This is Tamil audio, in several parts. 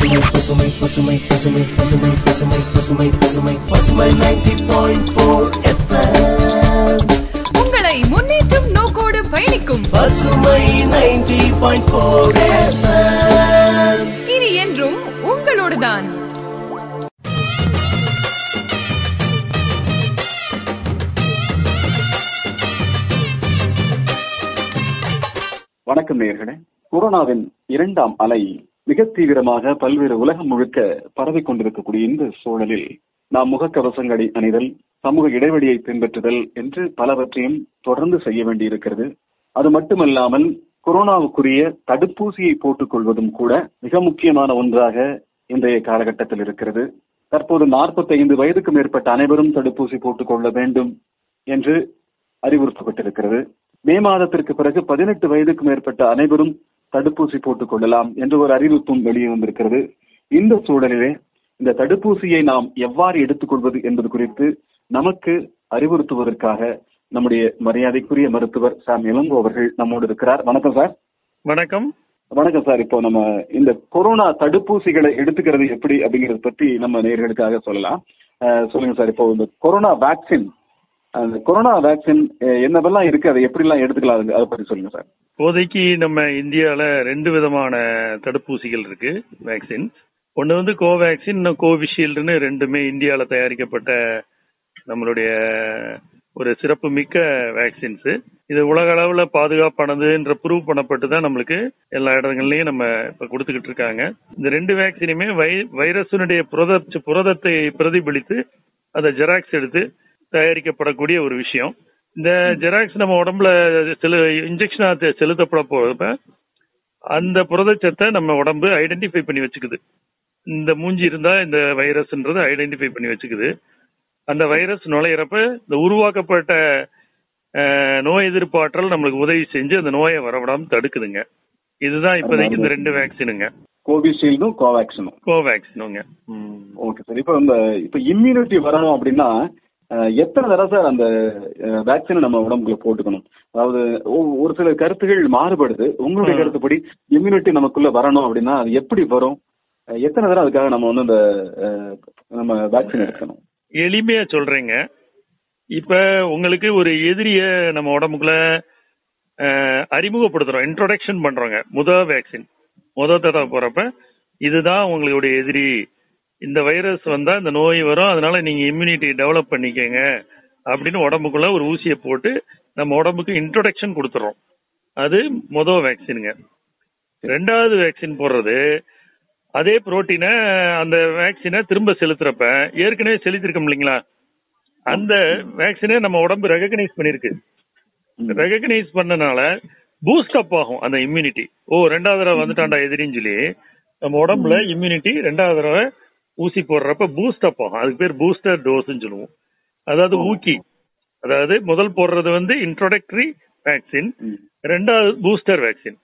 உங்களை முன்னேற்றம் நோக்கோடு பயணிக்கும் பசுமை 90.4 FM. இனி என்றும் உங்களோடுதான். வணக்கம் நேயர்களே. கொரோனாவின் இரண்டாம் அலை மிக தீவிரமாக பல்வேறு உலகம் முழுக்க பரவிக் கொண்டிருக்கக்கூடிய இந்த சூழலில் நாம் முகக்கவசம் அணிதல், சமூக இடைவெளியை பின்பற்றுதல் என்று பலவற்றையும் தொடர்ந்து செய்ய வேண்டியிருக்கிறது. அது மட்டுமல்லாமல் கொரோனாவுக்குரிய தடுப்பூசியை போட்டுக் கொள்வதும் கூட மிக முக்கியமான ஒன்றாக இன்றைய காலகட்டத்தில் இருக்கிறது. தற்போது 45 வயதுக்கு மேற்பட்ட அனைவரும் தடுப்பூசி போட்டுக் கொள்ள வேண்டும் என்று அறிவுறுத்தப்பட்டிருக்கிறது. மே மாதத்திற்கு பிறகு 18 வயதுக்கு மேற்பட்ட அனைவரும் தடுப்பூசி போட்டுக் கொள்ளலாம் என்று ஒரு அறிவிப்பும் வெளியே வந்திருக்கிறது. இந்த சூழலிலே இந்த தடுப்பூசியை நாம் எவ்வாறு எடுத்துக்கொள்வது என்பது குறித்து நமக்கு அறிவுறுத்துவதற்காக நம்முடைய மரியாதைக்குரிய மருத்துவர் சார் இளங்கோ அவர்கள் நம்மோடு இருக்கிறார். வணக்கம் சார். வணக்கம். வணக்கம் சார். இப்போ நம்ம இந்த கொரோனா தடுப்பூசிகளை எடுத்துக்கிறது எப்படி அப்படிங்கறது பத்தி நம்ம நேயர்களுக்காக சொல்லலாம். சொல்லுங்க சார். இப்போ இந்த கொரோனா வேக்சின் என்னவெல்லாம் இருக்கு, அதை எப்படிலாம் எடுத்துக்கலாம், அதை பற்றி சொல்லுங்க சார். இப்போதைக்கு நம்ம இந்தியாவில் 2 விதமான தடுப்பூசிகள் இருக்கு வேக்சின். ஒன்று வந்து கோவேக்சின், இன்னும் கோவிஷீல்டுன்னு. ரெண்டுமே இந்தியாவில் தயாரிக்கப்பட்ட நம்மளுடைய ஒரு சிறப்பு மிக்க வேக்சின்ஸு. இது உலக அளவில் பாதுகாப்பானதுன்ற ப்ரூவ் பண்ணப்பட்டு தான் நம்மளுக்கு எல்லா இடங்கள்லையும் நம்ம இப்போ கொடுத்துக்கிட்டு இருக்காங்க. இந்த 2 வேக்சினுமே வைரஸினுடைய புரதத்தை பிரதிபலித்து அதை ஜெராக்ஸ் எடுத்து தயாரிக்கப்படக்கூடிய ஒரு விஷயம். இந்த ஜெராக்ஸ் நம்ம உடம்புல இன்ஜெக்ஷனா செலுத்தப்பட போறப்ப அந்த புரதச்சத்தை நம்ம உடம்பு ஐடென்டிஃபை பண்ணி வச்சுக்குது. இந்த மூஞ்சி இருந்தா இந்த வைரஸ்ன்றது ஐடென்டிஃபை பண்ணி வச்சுக்குது. அந்த வைரஸ் நுழையிறப்ப இந்த உருவாக்கப்பட்ட நோய் எதிர்ப்பாற்றல் நம்மளுக்கு உதவி செஞ்சு அந்த நோயை வரவிடாமல் தடுக்குதுங்க. இதுதான் இப்போதைக்கு இந்த 2 வேக்சினுங்க, கோவிஷீல்டும் கோவேக்சினும். கோவேக்சினுங்க. Okay sir. இப்போ இம்யூனிட்டி வரணும் அப்படின்னா எத்தனை தடவை சார் அந்த வேக்சினை நம்ம உடம்புக்குள்ள போட்டுக்கணும்? அதாவது ஒரு சில கருத்துகள் மாறுபடுது. உங்களுடைய கருத்துப்படி இம்யூனிட்டி நமக்குள்ள வரணும் அப்படின்னா அது எப்படி வரும், எத்தனை தடவை அதுக்காக நம்ம வந்து அந்த நம்ம வேக்சின் எடுக்கணும்? எளிமையா சொல்றீங்க. இப்ப உங்களுக்கு ஒரு எதிரிய நம்ம உடம்புக்குள்ள அறிமுகப்படுத்துறோம், இன்ட்ரோடக்ஷன் பண்றோங்க. முதல் வேக்சின் முதல் தடவை போறப்ப இதுதான் உங்களுடைய எதிரி, இந்த வைரஸ் வந்தா இந்த நோய் வரும், அதனால நீங்க இம்யூனிட்டி டெவலப் பண்ணிக்கங்க அப்படின்னு உடம்புக்குள்ள ஒரு ஊசியை போட்டு நம்ம உடம்புக்கு இன்ட்ரோடக்ஷன் கொடுத்துறோம். அது முதல் வேக்சினுங்க. 2வது வேக்சின் போடுறது அதே புரோட்டீனை அந்த வேக்சினை திரும்ப செலுத்துறப்ப ஏற்கனவே செலுத்திருக்கோம் இல்லைங்களா, அந்த வேக்சினை நம்ம உடம்பு ரெகக்னைஸ் பண்ணிருக்கு. ரெகக்னைஸ் பண்ணனால பூஸ்டப் ஆகும் அந்த இம்யூனிட்டி. 2வது தடவை வந்துட்டாண்டா எதிரின்னு சொல்லி நம்ம உடம்புல இம்யூனிட்டி 2வது தடவை ஊசி போடுறப்ப பூஸ்டப் ஆகும். அதுக்கு பேர் பூஸ்டர் டோஸ்ன்னு சொல்லுவோம். அதாவது ஊக்கி, அதாவது முதல் போடுறது வந்து இன்ட்ரோடக்டரி வேக்சின், 2வது பூஸ்டர் வேக்சின்.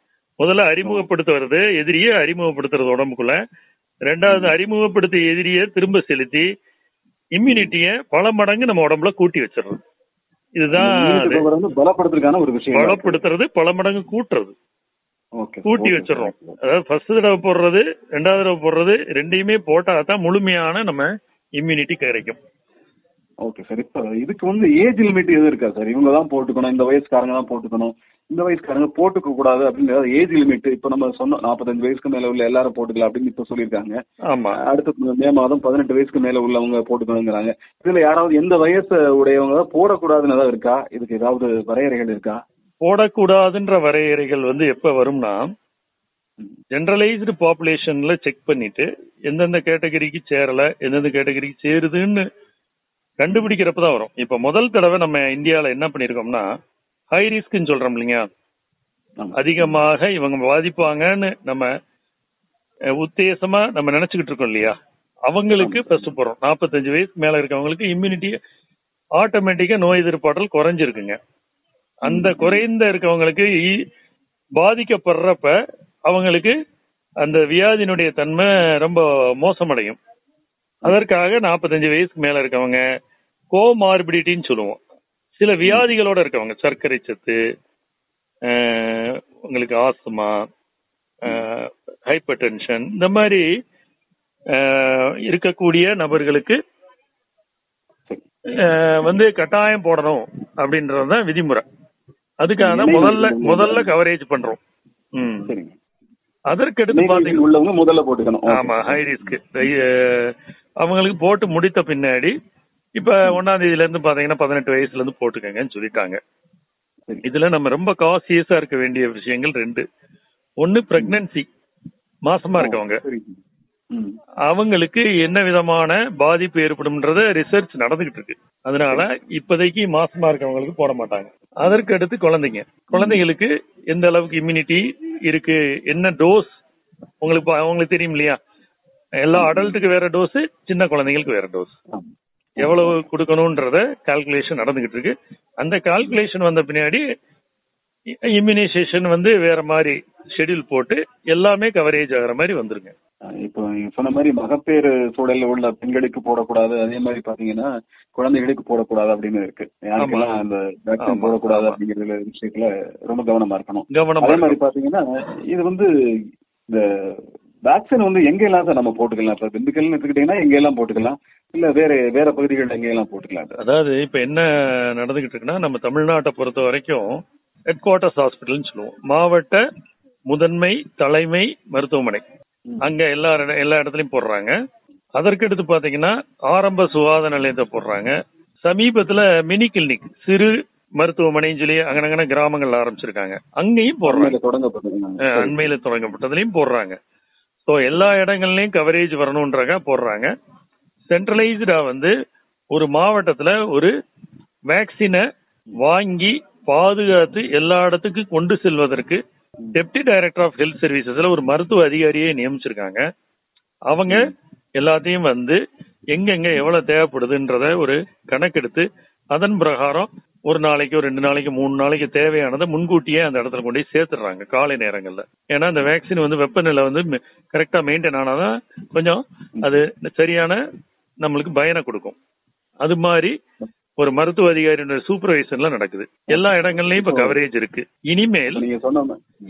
முதல்ல அறிமுகப்படுத்துறது எதிரியை அறிமுகப்படுத்துறது உடம்புக்குள்ள, 2வது அறிமுகப்படுத்தி எதிரியை திரும்ப செலுத்தி இம்யூனிட்டியை பல மடங்கு நம்ம உடம்புல கூட்டி வச்சிடறது. இதுதான் பலப்படுத்துறதுக்கான ஒரு விஷயம். பலப்படுத்துறது, பல மடங்கு கூட்டுறது, கூட்டி வச்சிடறோம். அதாவது 1வது தடவை போடுறது 2வது தடவை போடுறது ரெண்டையுமே போட்டாதான் முழுமையான நம்ம இம்யூனிட்டி கிடைக்கும். Okay sir. இப்ப இதுக்கு வந்து ஏஜ் லிமிட் எதுவும் இருக்கா சார்? இவங்க தான் போட்டுக்கணும், இந்த வயசுக்காரங்க தான் போட்டுக்கணும், இந்த வயசுக்காரங்க போட்டுக்க கூடாது அப்படின்னு ஏதாவது ஏஜ் லிமிட்? இப்ப நம்ம சொன்னோம் 45 வயசுக்கு மேல உள்ள எல்லாரும் போட்டுக்கலாம் அப்படின்னு இப்ப சொல்லியிருக்காங்க. ஆமா, அடுத்த மே மாதம் 18 வயசுக்கு மேல உள்ளவங்க போட்டுக்கணுங்கிறாங்க. இதுல யாராவது எந்த வயசு உடையவங்க போடக்கூடாதுன்னு ஏதாவது இருக்கா? இதுக்கு ஏதாவது வரையறைகள் இருக்கா? போடக்கூடாதுன்ற வரையறைகள் வந்து எப்போ வரும்னா, ஜென்ரலைஸ்டு பாப்புலேஷன்ல செக் பண்ணிட்டு எந்தெந்த கேட்டகரிக்கு சேரலை, எந்தெந்த கேட்டகரிக்கு சேருதுன்னு கண்டுபிடிக்கிறப்ப தான் வரும். இப்போ முதல் தடவை நம்ம இந்தியாவில் என்ன பண்ணியிருக்கோம்னா, ஹை ரிஸ்க்ன்னு சொல்கிறோம் இல்லைங்க, அதிகமாக இவங்க பாதிப்பாங்கன்னு நம்ம உத்தேசமாக நம்ம நினச்சிக்கிட்டு இருக்கோம் இல்லையா, அவங்களுக்கு ஃபஸ்ட்டு போகிறோம். 45 வயசுக்கு மேலே இருக்கவங்களுக்கு இம்யூனிட்டி ஆட்டோமேட்டிக்காக நோய் எதிர்ப்பாற்றல் குறைஞ்சிருக்குங்க. அந்த குறைந்த இருக்கவங்களுக்கு பாதிக்கப்படுறப்ப அவங்களுக்கு அந்த வியாதியினுடைய தன்மை ரொம்ப மோசமடையும். அதற்காக 45 வயசுக்கு மேல இருக்கவங்க, கோமார்பிடிட்டின்னு சொல்லுவோம், சில வியாதிகளோட இருக்கவங்க, சர்க்கரை சத்து, உங்களுக்கு ஆஸ்துமா, ஹைப்பர் டென்ஷன், இந்த மாதிரி இருக்கக்கூடிய நபர்களுக்கு வந்து கட்டாயம் போடணும் அப்படின்றதுதான் விதிமுறை. அதுக்காக முதல்ல கவரேஜ் பண்றோம். அதற்கடுத்து பாத்தீங்கன்னா முதல்ல போட்டுக்கணும். ஆமா, ஹை ரிஸ்க் அவங்களுக்கு போட்டு முடித்த பின்னாடி இப்ப 1ஆம் தேதியில இருந்து பாத்தீங்கன்னா 18 வயசுல இருந்து போட்டுக்கங்கன்னு சொல்லிட்டாங்க. இதுல நம்ம ரொம்ப காசியஸா இருக்க வேண்டிய விஷயங்கள் ரெண்டு. ஒன்னு, பிரெக்னன்சி மாசமா இருக்கவங்க, அவங்களுக்கு என்ன விதமான பாதிப்பு ஏற்படும்ன்றத ரிசர்ச் நடந்துகிட்டு இருக்கு. அதனால இப்போதைக்கு மாசமா இருக்கவங்களுக்கு போட மாட்டாங்க. அதற்கு அடுத்து குழந்தைங்களுக்கு எந்த அளவுக்கு இம்யூனிட்டி இருக்கு, என்ன டோஸ் அவங்களுக்கு தெரியும் இல்லையா? எல்லா அடல்ட்டுக்கு வேற டோஸ், சின்ன குழந்தைங்களுக்கு வேற டோஸ், எவ்வளவு கொடுக்கணும்ன்றத கால்குலேஷன் நடந்துகிட்டு இருக்கு. அந்த கால்குலேஷன் வந்த பின்னாடி இம்யூனைசேஷன் வந்து வேற மாதிரி ஷெடியூல் போட்டு எல்லாமே கவரேஜ் ஆகிற மாதிரி வந்துருங்க. இப்போ நீங்க சொன்ன மாதிரி மகப்பேறு சூழல்ல உள்ள பெண்களுக்கு போடக்கூடாது, அதே மாதிரி பாத்தீங்கன்னா குழந்தைகளுக்கு போடக்கூடாது அப்படின்னு இருக்கு. யாருக்கெல்லாம் அந்த வேக்சின் போடக்கூடாது அப்படிங்கிற விஷயத்துல ரொம்ப கவனமா இருக்கணும். அதே மாதிரி பாத்தீங்கன்னா இது வந்து இந்த வேக்சின் வந்து எங்க எல்லாம் சார் நம்ம போட்டுக்கலாம்? இப்ப திண்டுக்கல்னு எடுத்துக்கிட்டீங்கன்னா எங்க எல்லாம் போட்டுக்கலாம், இல்ல வேற பகுதிகள் எங்க எல்லாம் போட்டுக்கலாம்? அதாவது இப்ப என்ன நடந்துகிட்டு இருக்குன்னா, நம்ம தமிழ்நாட்டை பொறுத்த வரைக்கும் ஹெட் குவார்டர்ஸ் ஹாஸ்பிட்டல்னு சொல்லுவோம், மாவட்ட முதன்மை தலைமை மருத்துவமனை, அங்க எல்லா இடத்துலயும் போடுறாங்க. அதற்கடுத்து பாத்தீங்கன்னா ஆரம்ப சுகாதார நிலையத்தை போடுறாங்க. சமீபத்துல மினி கிளினிக், சிறு மருத்துவமனைன்னு சொல்லி அங்கனங்கன கிராமங்கள்ல ஆரம்பிச்சிருக்காங்க, அங்கேயும் போடுறாங்க. அண்மையில தொடங்கப்பட்டதுலயும் போடுறாங்க. ஸோ எல்லா இடங்கள்லயும் கவரேஜ் வரணும்ன்றக்காக போடுறாங்க. சென்ட்ரலைஸ்டா வந்து ஒரு மாவட்டத்துல ஒரு வேக்சினை வாங்கி பாதுகாத்து எல்லா இடத்துக்கு கொண்டு செல்வதற்கு டெப்டி டைரக்டர் ஆஃப் ஹெல்த் சர்வீசஸ்ல ஒரு மருத்துவ அதிகாரியை நியமிச்சிருக்காங்க. அவங்க எல்லாத்தையும் வந்து எங்கெங்க எவ்வளவு தேவைப்படுதுன்றத ஒரு கணக்கெடுத்து அதன் பிரகாரம் ஒரு நாளைக்கு, 2 நாளைக்கு 3 நாளைக்கு தேவையானதை முன்கூட்டியே அந்த இடத்துல கொண்டு போய் சேர்த்துடுறாங்க காலை நேரங்கள்ல. ஏன்னா இந்த வேக்சின் வந்து வெப்பநிலை வந்து கரெக்டா மெயின்டைன் ஆனாதான் கொஞ்சம் அது சரியான நம்மளுக்கு பயனை கொடுக்கும். அது மாதிரி ஒரு மருத்துவ அதிகாரியோட சூப்பர்வைசன்ல நடக்குது. எல்லா இடங்கள்லயும் இப்ப கவரேஜ் இருக்கு.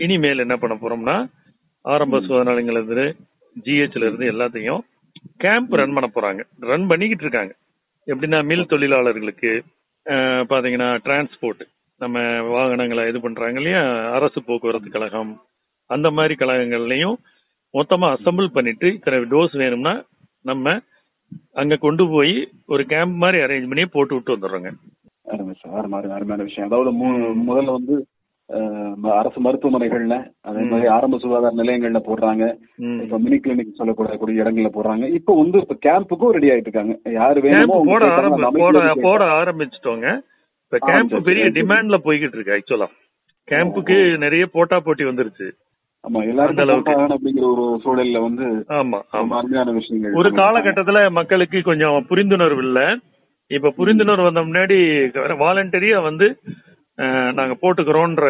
இனிமேல் என்ன பண்ண போறோம்னா, ஆரம்ப சுகாதார நிலையங்கள்ல இருந்து, ஜிஹெச்ல இருந்து எல்லாத்தையும் கேம்ப் ரன் பண்ண போறாங்க. ரன் பண்ணிக்கிட்டு இருக்காங்க. எப்படின்னா, மில் தொழிலாளர்களுக்கு பாத்தீங்கன்னா டிரான்ஸ்போர்ட், நம்ம வாகனங்களை இது பண்றாங்க இல்லையா, அரசு போக்குவரத்து கழகம், அந்த மாதிரி கழகங்கள்லயும் மொத்தமா அசம்பிள் பண்ணிட்டு இத்தனை டோஸ் வேணும்னா நம்ம அங்க கொண்டு போய் ஒரு கேம்ப் மாதிரி அரேஞ்ச் பண்ணி போட்டு விட்டு வந்துடுறாங்க. அருமையான விஷயம். அதாவது முதல்ல வந்து அரசு மருத்துவமனைகள்ல, அதே மாதிரி ஆரம்ப சுகாதார நிலையங்கள்ல போடுறாங்க. இப்ப மினி கிளினிக் சொல்லக்கூடிய இடங்கள்ல போடுறாங்க. இப்ப வந்து இப்ப கேம்புக்கும் ரெடி ஆயிட்டு இருக்காங்க. யாரு வேணும் போட ஆரம்பிச்சுட்டோங்க. இப்ப கேம்ப் பெரிய டிமாண்ட்ல போய்கிட்டு இருக்கு. ஆக்சுவலா கேம்புக்கு நிறைய போட்டா போட்டி வந்துருச்சு. ஒரு காலகட்டத்துல மக்களுக்கு கொஞ்சம் புரிந்துணர்வு இல்ல. இப்ப புரிந்துணர்வு வந்த முன்னாடி வாலண்டரியா வந்து நாங்க போட்டுக்கிறோம்ன்ற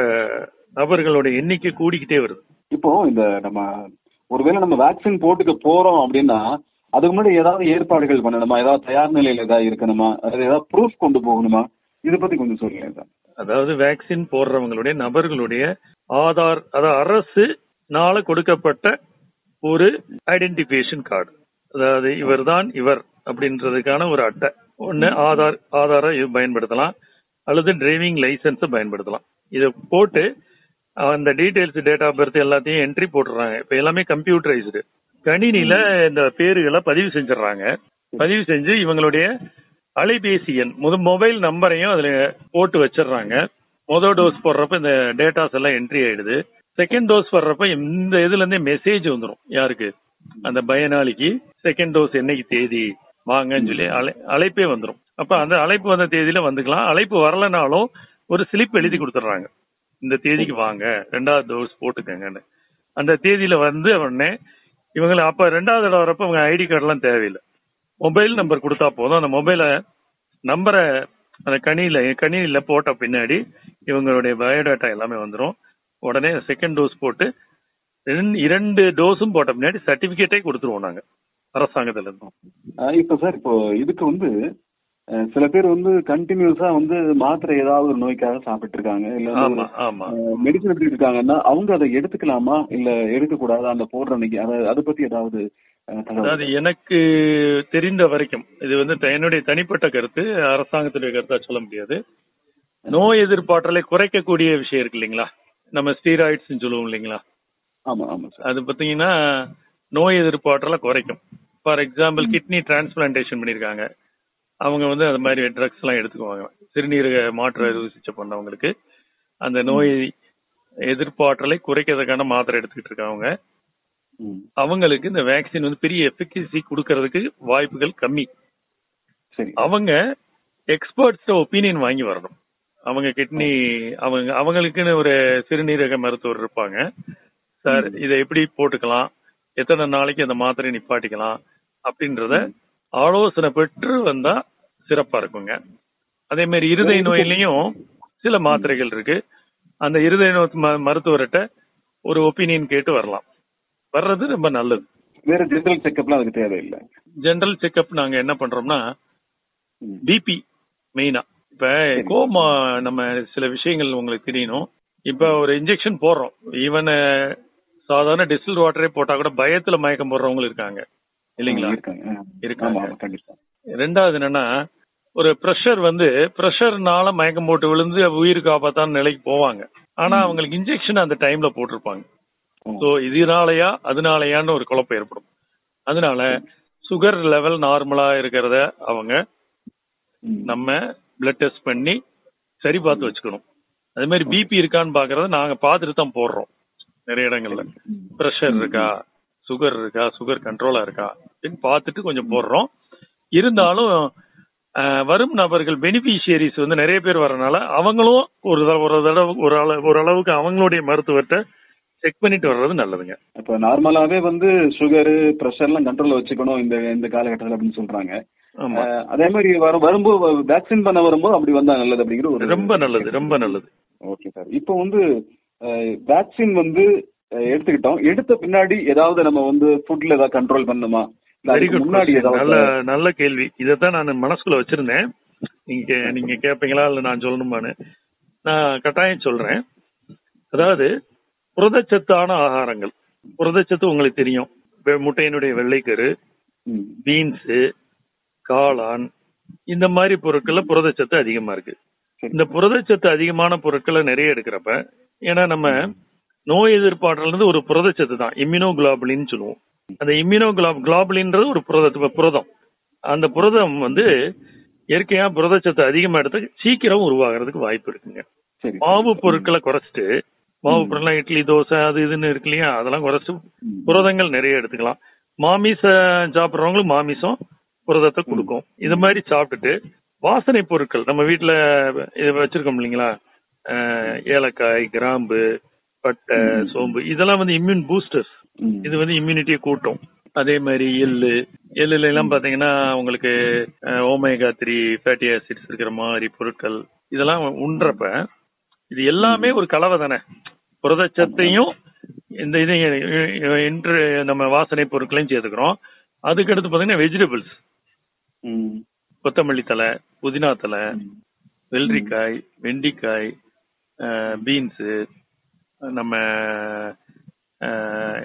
நபர்களோட எண்ணிக்கை கூடிக்கிட்டே வருது. இப்போ இந்த நம்ம ஒருவேளை நம்ம வேக்சின் போட்டுக்க போறோம் அப்படின்னா அதுக்கு முன்னாடி ஏதாவது ஏற்பாடுகள் பண்ணணுமா, ஏதாவது தயார் நிலையில ஏதாவது இருக்கணுமா, அது ஏதாவது ப்ரூஃப் கொண்டு போகணுமா, இதை பத்தி கொஞ்சம் சொல்லுங்க. அதாவது வேக்சின் போடுறவங்களுடைய நபர்களுடைய ஆதார், அதாவது அரசுனால கொடுக்கப்பட்ட ஒரு ஐடென்டிஃபிகேஷன் கார்டு, அதாவது இவர் தான் இவர் அப்படின்றதுக்கான ஒரு அட்டை ஒன்று, ஆதாரை பயன்படுத்தலாம் அல்லது டிரைவிங் லைசன்ஸை பயன்படுத்தலாம். இதை போட்டு அந்த டீடைல்ஸ், டேட் ஆஃப் பர்த் எல்லாத்தையும் என்ட்ரி போட்டுறாங்க. இப்போ எல்லாமே கம்ப்யூட்டரைஸ்டு, கணினியில இந்த பேர்களை பதிவு செஞ்சிடறாங்க. பதிவு செஞ்சு இவங்களுடைய அலைபேசி எண், மொபைல் நம்பரையும் அதுல போட்டு வச்சிடறாங்க. முதல் டோஸ் போடுறப்ப இந்த டேட்டாஸ் எல்லாம் என்ட்ரி ஆயிடுது. செகண்ட் டோஸ் போடுறப்ப இந்த இதுல இருந்தே மெசேஜ் வந்துடும். யாருக்கு? அந்த பயனாளிக்கு செகண்ட் டோஸ் என்னைக்கு தேதி வாங்கன்னு சொல்லி அழைப்பே வந்துடும். அப்ப அந்த அழைப்பு வந்த தேதியில வந்துக்கலாம். அழைப்பு வரலனாலும் ஒரு ஸ்லிப் எழுதி கொடுத்துட்றாங்க, இந்த தேதிக்கு வாங்க, 2வது டோஸ் போட்டுக்கங்கன்னு. அந்த தேதியில வந்து உடனே இவங்களை அப்ப 2வது இடம் வரப்ப இவங்க ஐடி கார்டெல்லாம் தேவையில்லை, மொபைல் நம்பர் கொடுத்தா போதும். அந்த நம்பரை அந்த கணினியில போட்ட பின்னாடி இவங்களுடைய பயோடேட்டா எல்லாமே வந்துடும். உடனே செகண்ட் டோஸ் போட்டு 2 டோஸும் போட்ட பின்னாடி சர்டிபிகேட்டே கொடுத்துருவோம் நாங்க அரசாங்கத்துல இருந்தோம். இப்ப சார், இப்போ இதுக்கு வந்து சில பேர் வந்து கண்டினியூஸா வந்து மாத்திரை ஏதாவது ஒரு நோய்க்காக சாப்பிட்டு இருக்காங்க, இல்ல மெடிசன் எடுத்துட்டு இருக்காங்கன்னா அவங்க அதை எடுத்துக்கலாமா இல்ல எடுக்க கூடாது அந்த போடுற அன்னைக்கு, அதை பத்தி ஏதாவது? அதாவது எனக்கு தெரிந்த வரைக்கும் இது வந்து என்னுடைய தனிப்பட்ட கருத்து, அரசாங்கத்துடைய கருத்தா சொல்ல முடியாது. நோய் எதிர்ப்பாற்றலை குறைக்கக்கூடிய விஷயம் இருக்கு இல்லைங்களா, நம்ம ஸ்டீராய்ட்ஸ் சொல்லுவோம் இல்லைங்களா. ஆமா ஆமா சார். அது பாத்தீங்கன்னா நோய் எதிர்ப்பாற்றலை குறைக்கும். ஃபார் எக்ஸாம்பிள் கிட்னி டிரான்ஸ்பிளான்டேஷன் பண்ணியிருக்காங்க அவங்க வந்து அது மாதிரி ட்ரக்ஸ் எல்லாம் எடுத்துக்குவாங்க. சிறுநீரக மாற்று அறுவை சிகிச்சை பண்ணவங்களுக்கு அந்த நோய் எதிர்ப்பாற்றலை குறைக்கிறதுக்கான மாத்திரை எடுத்துக்கிட்டு இருக்காங்க. அவங்களுக்கு இந்த வேக்சின் வந்து பெரிய எஃபிகசி கொடுக்கறதுக்கு வாய்ப்புகள் கம்மி. அவங்க எக்ஸ்பர்ட்ஸ் ஒப்பீனியன் வாங்கி வரணும். அவங்க கிட்னி அவங்களுக்குன்னு ஒரு சிறுநீரக மருத்துவர் இருப்பாங்க. சார் இதை எப்படி போட்டுக்கலாம், எத்தனை நாளைக்கு அந்த மாத்திரை நிப்பாட்டிக்கலாம் அப்படின்றத ஆலோசனை பெற்று வந்தா சிறப்பா இருக்குங்க. அதே மாதிரி இருதய நோயிலையும் சில மாத்திரைகள் இருக்கு. அந்த இருதய நோய் மருத்துவர்கிட்ட ஒரு ஒப்பீனியன் கேட்டு வரலாம், வர்றது ரொம்ப நல்லது. வேற ஜெனரல் செக்அப்லாம் அதுக்கு தேவையில்லை. ஜெனரல் செக்அப் நாங்க என்ன பண்றோம்னா பிபி மெயினா. இப்ப கோமா நம்ம சில விஷயங்கள் உங்களுக்கு தெரியணும். இப்ப ஒரு இன்ஜெக்ஷன் போடுறோம், ஈவன் சாதாரண டிஸ்டில் வாட்டரே போட்டா கூட பயத்துல மயக்கம் போடுறவங்களும் இருக்காங்க இல்லைங்களா, இருக்காங்க. ரெண்டாவது என்னன்னா ஒரு ப்ரெஷர் வந்து ப்ரெஷர்னால மயக்கம் போட்டு விழுந்து உயிர் காப்பாத்தான நிலைக்கு போவாங்க. ஆனா அவங்களுக்கு இன்ஜெக்ஷன் அந்த டைம்ல போட்டிருப்பாங்க. ஸோ இதனாலயா அதனாலயான்னு ஒரு குழப்பம் ஏற்படும். அதனால சுகர் லெவல் நார்மலா இருக்கிறத அவங்க நம்ம பிளட் டெஸ்ட் பண்ணி சரி பார்த்து வச்சுக்கணும். அதே மாதிரி பிபி இருக்கான்னு பாக்குறத நாங்க பார்த்துட்டு தான் போடுறோம். நிறைய இடங்கள்ல ப்ரெஷர் இருக்கா, சுகர் இருக்கா, சுகர் கண்ட்ரோலா இருக்கா அப்படின்னு பார்த்துட்டு கொஞ்சம் போடுறோம். இருந்தாலும் வரும் நபர்கள் பெனிஃபிஷியரிஸ் வந்து நிறைய பேர் வரனால அவங்களும் ஒரு அளவுக்கு அவங்களுடைய மருத்துவத்தை செக் பண்ணிட்டு வர்றது நல்லதுங்க. இப்ப நார்மலாவே வந்து சுகரு பிரஷர் எல்லாம் கண்ட்ரோல்ல வச்சுக்கணும் இந்த காலகட்டத்தில் அப்படின்னு சொல்றாங்க. அதே மாதிரி வரும்போது வேக்சின் பண்ண வரும்போது அப்படி வந்தா நல்லது அப்படிங்கிறது ரொம்ப நல்லது, ரொம்ப நல்லது. Okay sir. இப்போ வந்து வேக்சின் வந்து எடுத்துக்கிட்டோம், எடுத்த பின்னாடி ஏதாவது நம்ம வந்து ஃபுட்ல ஏதாவது கண்ட்ரோல் பண்ணணுமா? வெரி குட், நல்ல நல்ல கேள்வி. இதைத்தான் நான் மனசுக்குள்ள வச்சிருந்தேன். நீங்க கேட்பீங்களா இல்ல நான் சொல்லணுமான்னு. நான் கட்டாயம் சொல்றேன். அதாவது புரதச்சத்தான ஆகாரங்கள், புரதச்சத்து உங்களுக்கு தெரியும், முட்டையினுடைய வெள்ளைக்கரு, பீன்ஸு, காளான், இந்த மாதிரி பொருட்கள்ல புரதச்சத்து அதிகமா இருக்கு. இந்த புரதச்சத்து அதிகமான பொருட்களை நிறைய எடுக்கிறப்ப, ஏன்னா நம்ம நோய் எதிர்ப்பாற்றல்ன்றது ஒரு புரதச்சத்து தான், இம்யூனோகுளோபுலின்னு சொல்லுவோம். அந்த இம்யூனோகுளோபுலின்றது ஒரு புரதம். அந்த புரதம் வந்து இயற்கையா புரதச்சத்து அதிகமா எடுத்து சீக்கிரம் உருவாகிறதுக்கு வாய்ப்பு இருக்குங்க. மாவு பொருட்களை குறைச்சிட்டு, மாவு பொருட்கள்லாம் இட்லி தோசை அது இதுன்னு இருக்கு இல்லையா, அதெல்லாம் குறைச்சி புரதங்கள் நிறைய எடுத்துக்கலாம். மாமிசம் சாப்பிட்றவங்களும் மாமிசம் புரதத்தை கொடுக்கும். இது மாதிரி சாப்பிட்டுட்டு வாசனை பொருட்கள் நம்ம வீட்டில் இது வச்சிருக்கோம் இல்லைங்களா, ஏலக்காய், கிராம்பு, பட்டை, சோம்பு, இதெல்லாம் வந்து இம்யூன் பூஸ்டர்ஸ். இது வந்து இம்யூனிட்டியை கூட்டும். அதே மாதிரி எள்ளுல எல்லாம் பாத்தீங்கன்னா உங்களுக்கு omega 3 ஃபேட்டி ஆசிட்ஸ் இருக்கிற மாதிரி பொருட்கள் இதெல்லாம் உண்றப்ப, இது எல்லாமே ஒரு கலவை தானே, புரதச்சத்தையும் இந்த இதையும் நம்ம வாசனை பொருட்களையும் சேர்த்துக்கிறோம். அதுக்கடுத்து பாத்தீங்கன்னா வெஜிடபிள்ஸ், கொத்தமல்லி தலை, புதினா தலை, வெள்ளரிக்காய், வெண்டிக்காய், பீன்ஸு, நம்ம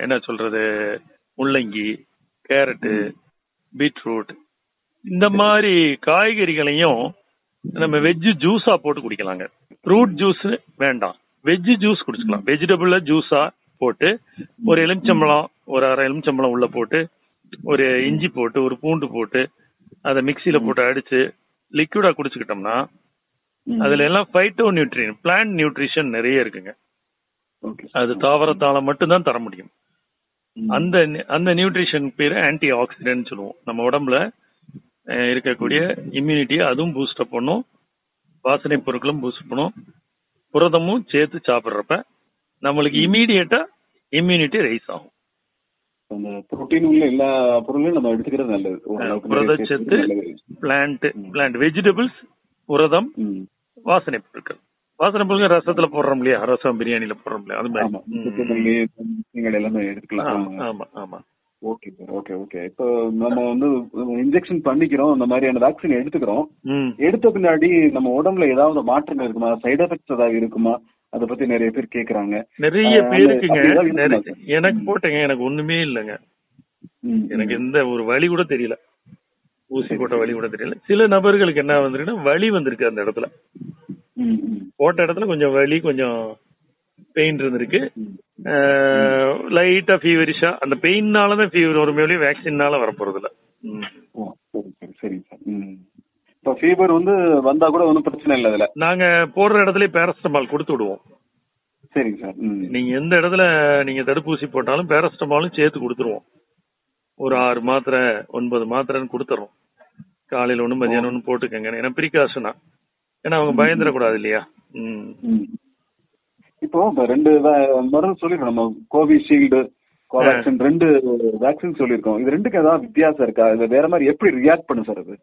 என்ன சொல்றது, முள்ளங்கி, கேரட்டு, பீட்ரூட், இந்த மாதிரி காய்கறிகளையும் நம்ம வெஜ்ஜு ஜூஸா போட்டு குடிக்கலாங்க. ஃப்ரூட் ஜூஸ் வேண்டாம், வெஜ்ஜு ஜூஸ் குடிச்சுக்கலாம். வெஜிடபிள்ல ஜூஸா போட்டு ஒரு எலுமிச்சம்பழம், ஒரு அரை எலுமிச்சம்பழம் உள்ள போட்டு, ஒரு இஞ்சி போட்டு, ஒரு பூண்டு போட்டு, அதை மிக்சியில போட்டு அடிச்சு லிக்விடா குடிச்சுக்கிட்டோம்னா அதுல எல்லாம் பைட்டோ நியூட்ரியன், பிளான்ட் நியூட்ரிஷன் நிறைய இருக்குங்க. அது தாவரத்தால மட்டும்தான் தர முடியும். அந்த அந்த நியூட்ரிஷன் பேரு ஆன்டி ஆக்சிடென்ட் சொல்லுவோம். நம்ம உடம்புல இருக்கக்கூடிய இம்யூனிட்டியை அதுவும் பூஸ்டப் பண்ணும், வாசனை பொருட்களும் பூஸ்ட் பண்ணும், புரதமும் சேர்த்து சாப்பிட்றப்ப நம்மளுக்கு இமீடியட்டா இம்யூனிட்டி ரைஸ் ஆகும். புரதச்சத்து, பிளான்ட், வெஜிடபிள்ஸ், புரதம், வாசனை பொருட்கள். வாசனை பொருட்கள் ரசத்துல போடுறோம் இல்லையா, ரசம், பிரியாணியில போடுறோம் இல்லையா, அது மாதிரி எல்லாமே எடுத்துக்கலாம். ஆமா ஆமா ஆமா. Okay sir okay okay. இப்போ நம்ம வந்து இன்ஜெக்ஷன் பண்ணிக்கிறோம், இந்த மாதிரியான வேக்சின் எடுத்துக்கிறோம். எடுத்த பின்னாடி நம்ம உடம்புல ஏதாவது மாற்றங்கள் இருக்குமா, சைடு எஃபெக்ட்ஸ் ஏதாவது இருக்குமா, அதை பத்தி நிறைய பேர் கேக்குறாங்க. நிறைய பேருக்கு எனக்கு போட்டேங்க, எனக்கு ஒண்ணுமே இல்லைங்க, எனக்கு எந்த ஒரு வலி கூட தெரியல, ஊசி போட்ட வலி கூட தெரியல. சில நபர்களுக்கு என்ன வந்துருக்குன்னா வலி வந்திருக்கு, அந்த இடத்துல போட்ட இடத்துல கொஞ்சம் வலி கொஞ்சம் பெயின் இருந்திருக்கு, லைட்டா ஃபீவரிஷா. அந்த பெயின்னாலதான் ஃபீவர் ஒரு மேலேயும் வேக்சின்னால வரப்போறது இல்லை. சரிங்க சார். இப்போ ஃபீவர் வந்து வந்தா கூட ஒன்றும் பிரச்சனை இல்லை, அதில் நாங்க போடுற இடத்துல பேரஸ்டமால் கொடுத்து விடுவோம். சரிங்க சார். நீங்க எந்த இடத்துல நீங்க தடுப்பூசி போட்டாலும் பேரஸ்டமாலும் சேர்த்து கொடுத்துருவோம். ஒரு 6 மாத்திரை 9 மாத்திரைன்னு கொடுத்துறோம். காலையில் 1 மதியானம் 1 போட்டுக்கங்க, ஏன்னா ப்ரிகாஷனா, ஏன்னா அவங்க பயந்துடக்கூடாது இல்லையா. இப்போ 2 மருந்து சொல்லிருக்கோம் நம்ம, கோவிஷீல்டு கோவாக்சின் 2 வேக்சின் சொல்லியிருக்கோம். இது 2க்கு ஏதாவது வித்தியாசம் இருக்கா, இது வேற மாதிரி எப்படி ரியாக்ட் பண்ணும் சார்? அது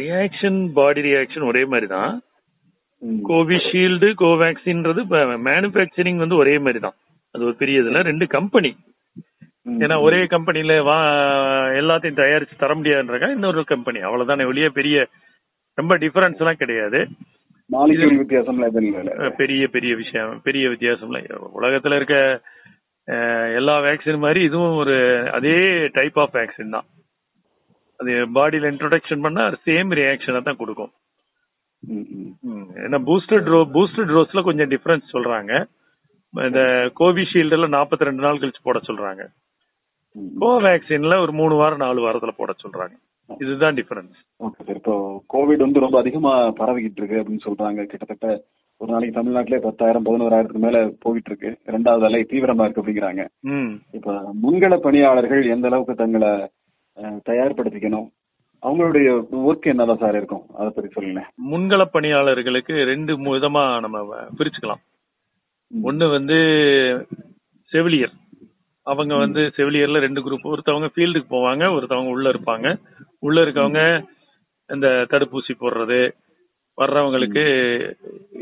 ரியாக்ஷன் பாடி ரியாக்ஷன் ஒரே மாதிரி தான். கோவிஷீல்டு கோவாக்சின்றது மேனுஃபேக்சரிங் வந்து ஒரே மாதிரி தான். அது ஒரு பெரிய இதுல 2 கம்பெனி, ஏன்னா ஒரே கம்பெனியில எல்லாத்தையும் தயாரிச்சு தர முடியாதுன்றக்கா இன்னொரு கம்பெனி, அவ்வளவுதான் வெளியே. பெரிய ரொம்ப டிஃபரன்ஸ் எல்லாம் கிடையாது, பெரிய பெரிய விஷயம் பெரிய வித்தியாசம். உலகத்துல இருக்க எல்லா வேக்சின் மாதிரி இதுவும் ஒரு அதே டைப் ஆஃப் வேக்சின் தான். அது பாடியில இன்ட்ரோடக்ஷன் பண்ணா சேம் ரியாக்ஷனை தான் கொடுக்கும். ஏன்னா பூஸ்டர் டோஸ்ல கொஞ்சம் டிஃபரன்ஸ் சொல்றாங்க. இந்த கோவிஷீல்டுல 42 நாள் கழிச்சு போட சொல்றாங்க, கோவேக்சின்ல ஒரு 3 வாரம் 4 வாரத்துல போட சொல்றாங்க. இதுதான் டிஃபரன்ஸ். Okay sir. இப்போ கோவிட் வந்து ரொம்ப அதிகமா பரவிக்கிட்டு இருக்கு அப்படின்னு சொல்றாங்க. கிட்டத்தட்ட ஒரு நாளைக்கு தமிழ்நாட்டிலே 10,000-11,000க்கு மேல போயிட்டு இருக்கு. 2வது அலை தீவிரமா இருக்கு அப்படிங்கிறாங்க. இப்ப முன்கள பணியாளர்கள் எந்த அளவுக்கு தங்களை தயார்படுத்திக்கணும், அவங்களுடைய ஒர்க் என்னதான் சார் இருக்கும், அதை பத்தி சொல்லுங்க. முன்கள பணியாளர்களுக்கு 2 விதமா நம்ம பிரிச்சுக்கலாம். 1 வந்து செவிலியர், அவங்க வந்து செவிலியர்ல 2 குரூப். ஒருத்தவங்க ஃபீல்டுக்கு போவாங்க, ஒருத்தவங்க உள்ள இருப்பாங்க. உள்ள இருக்கவங்க இந்த தடுப்பூசி போடுறது, வர்றவங்களுக்கு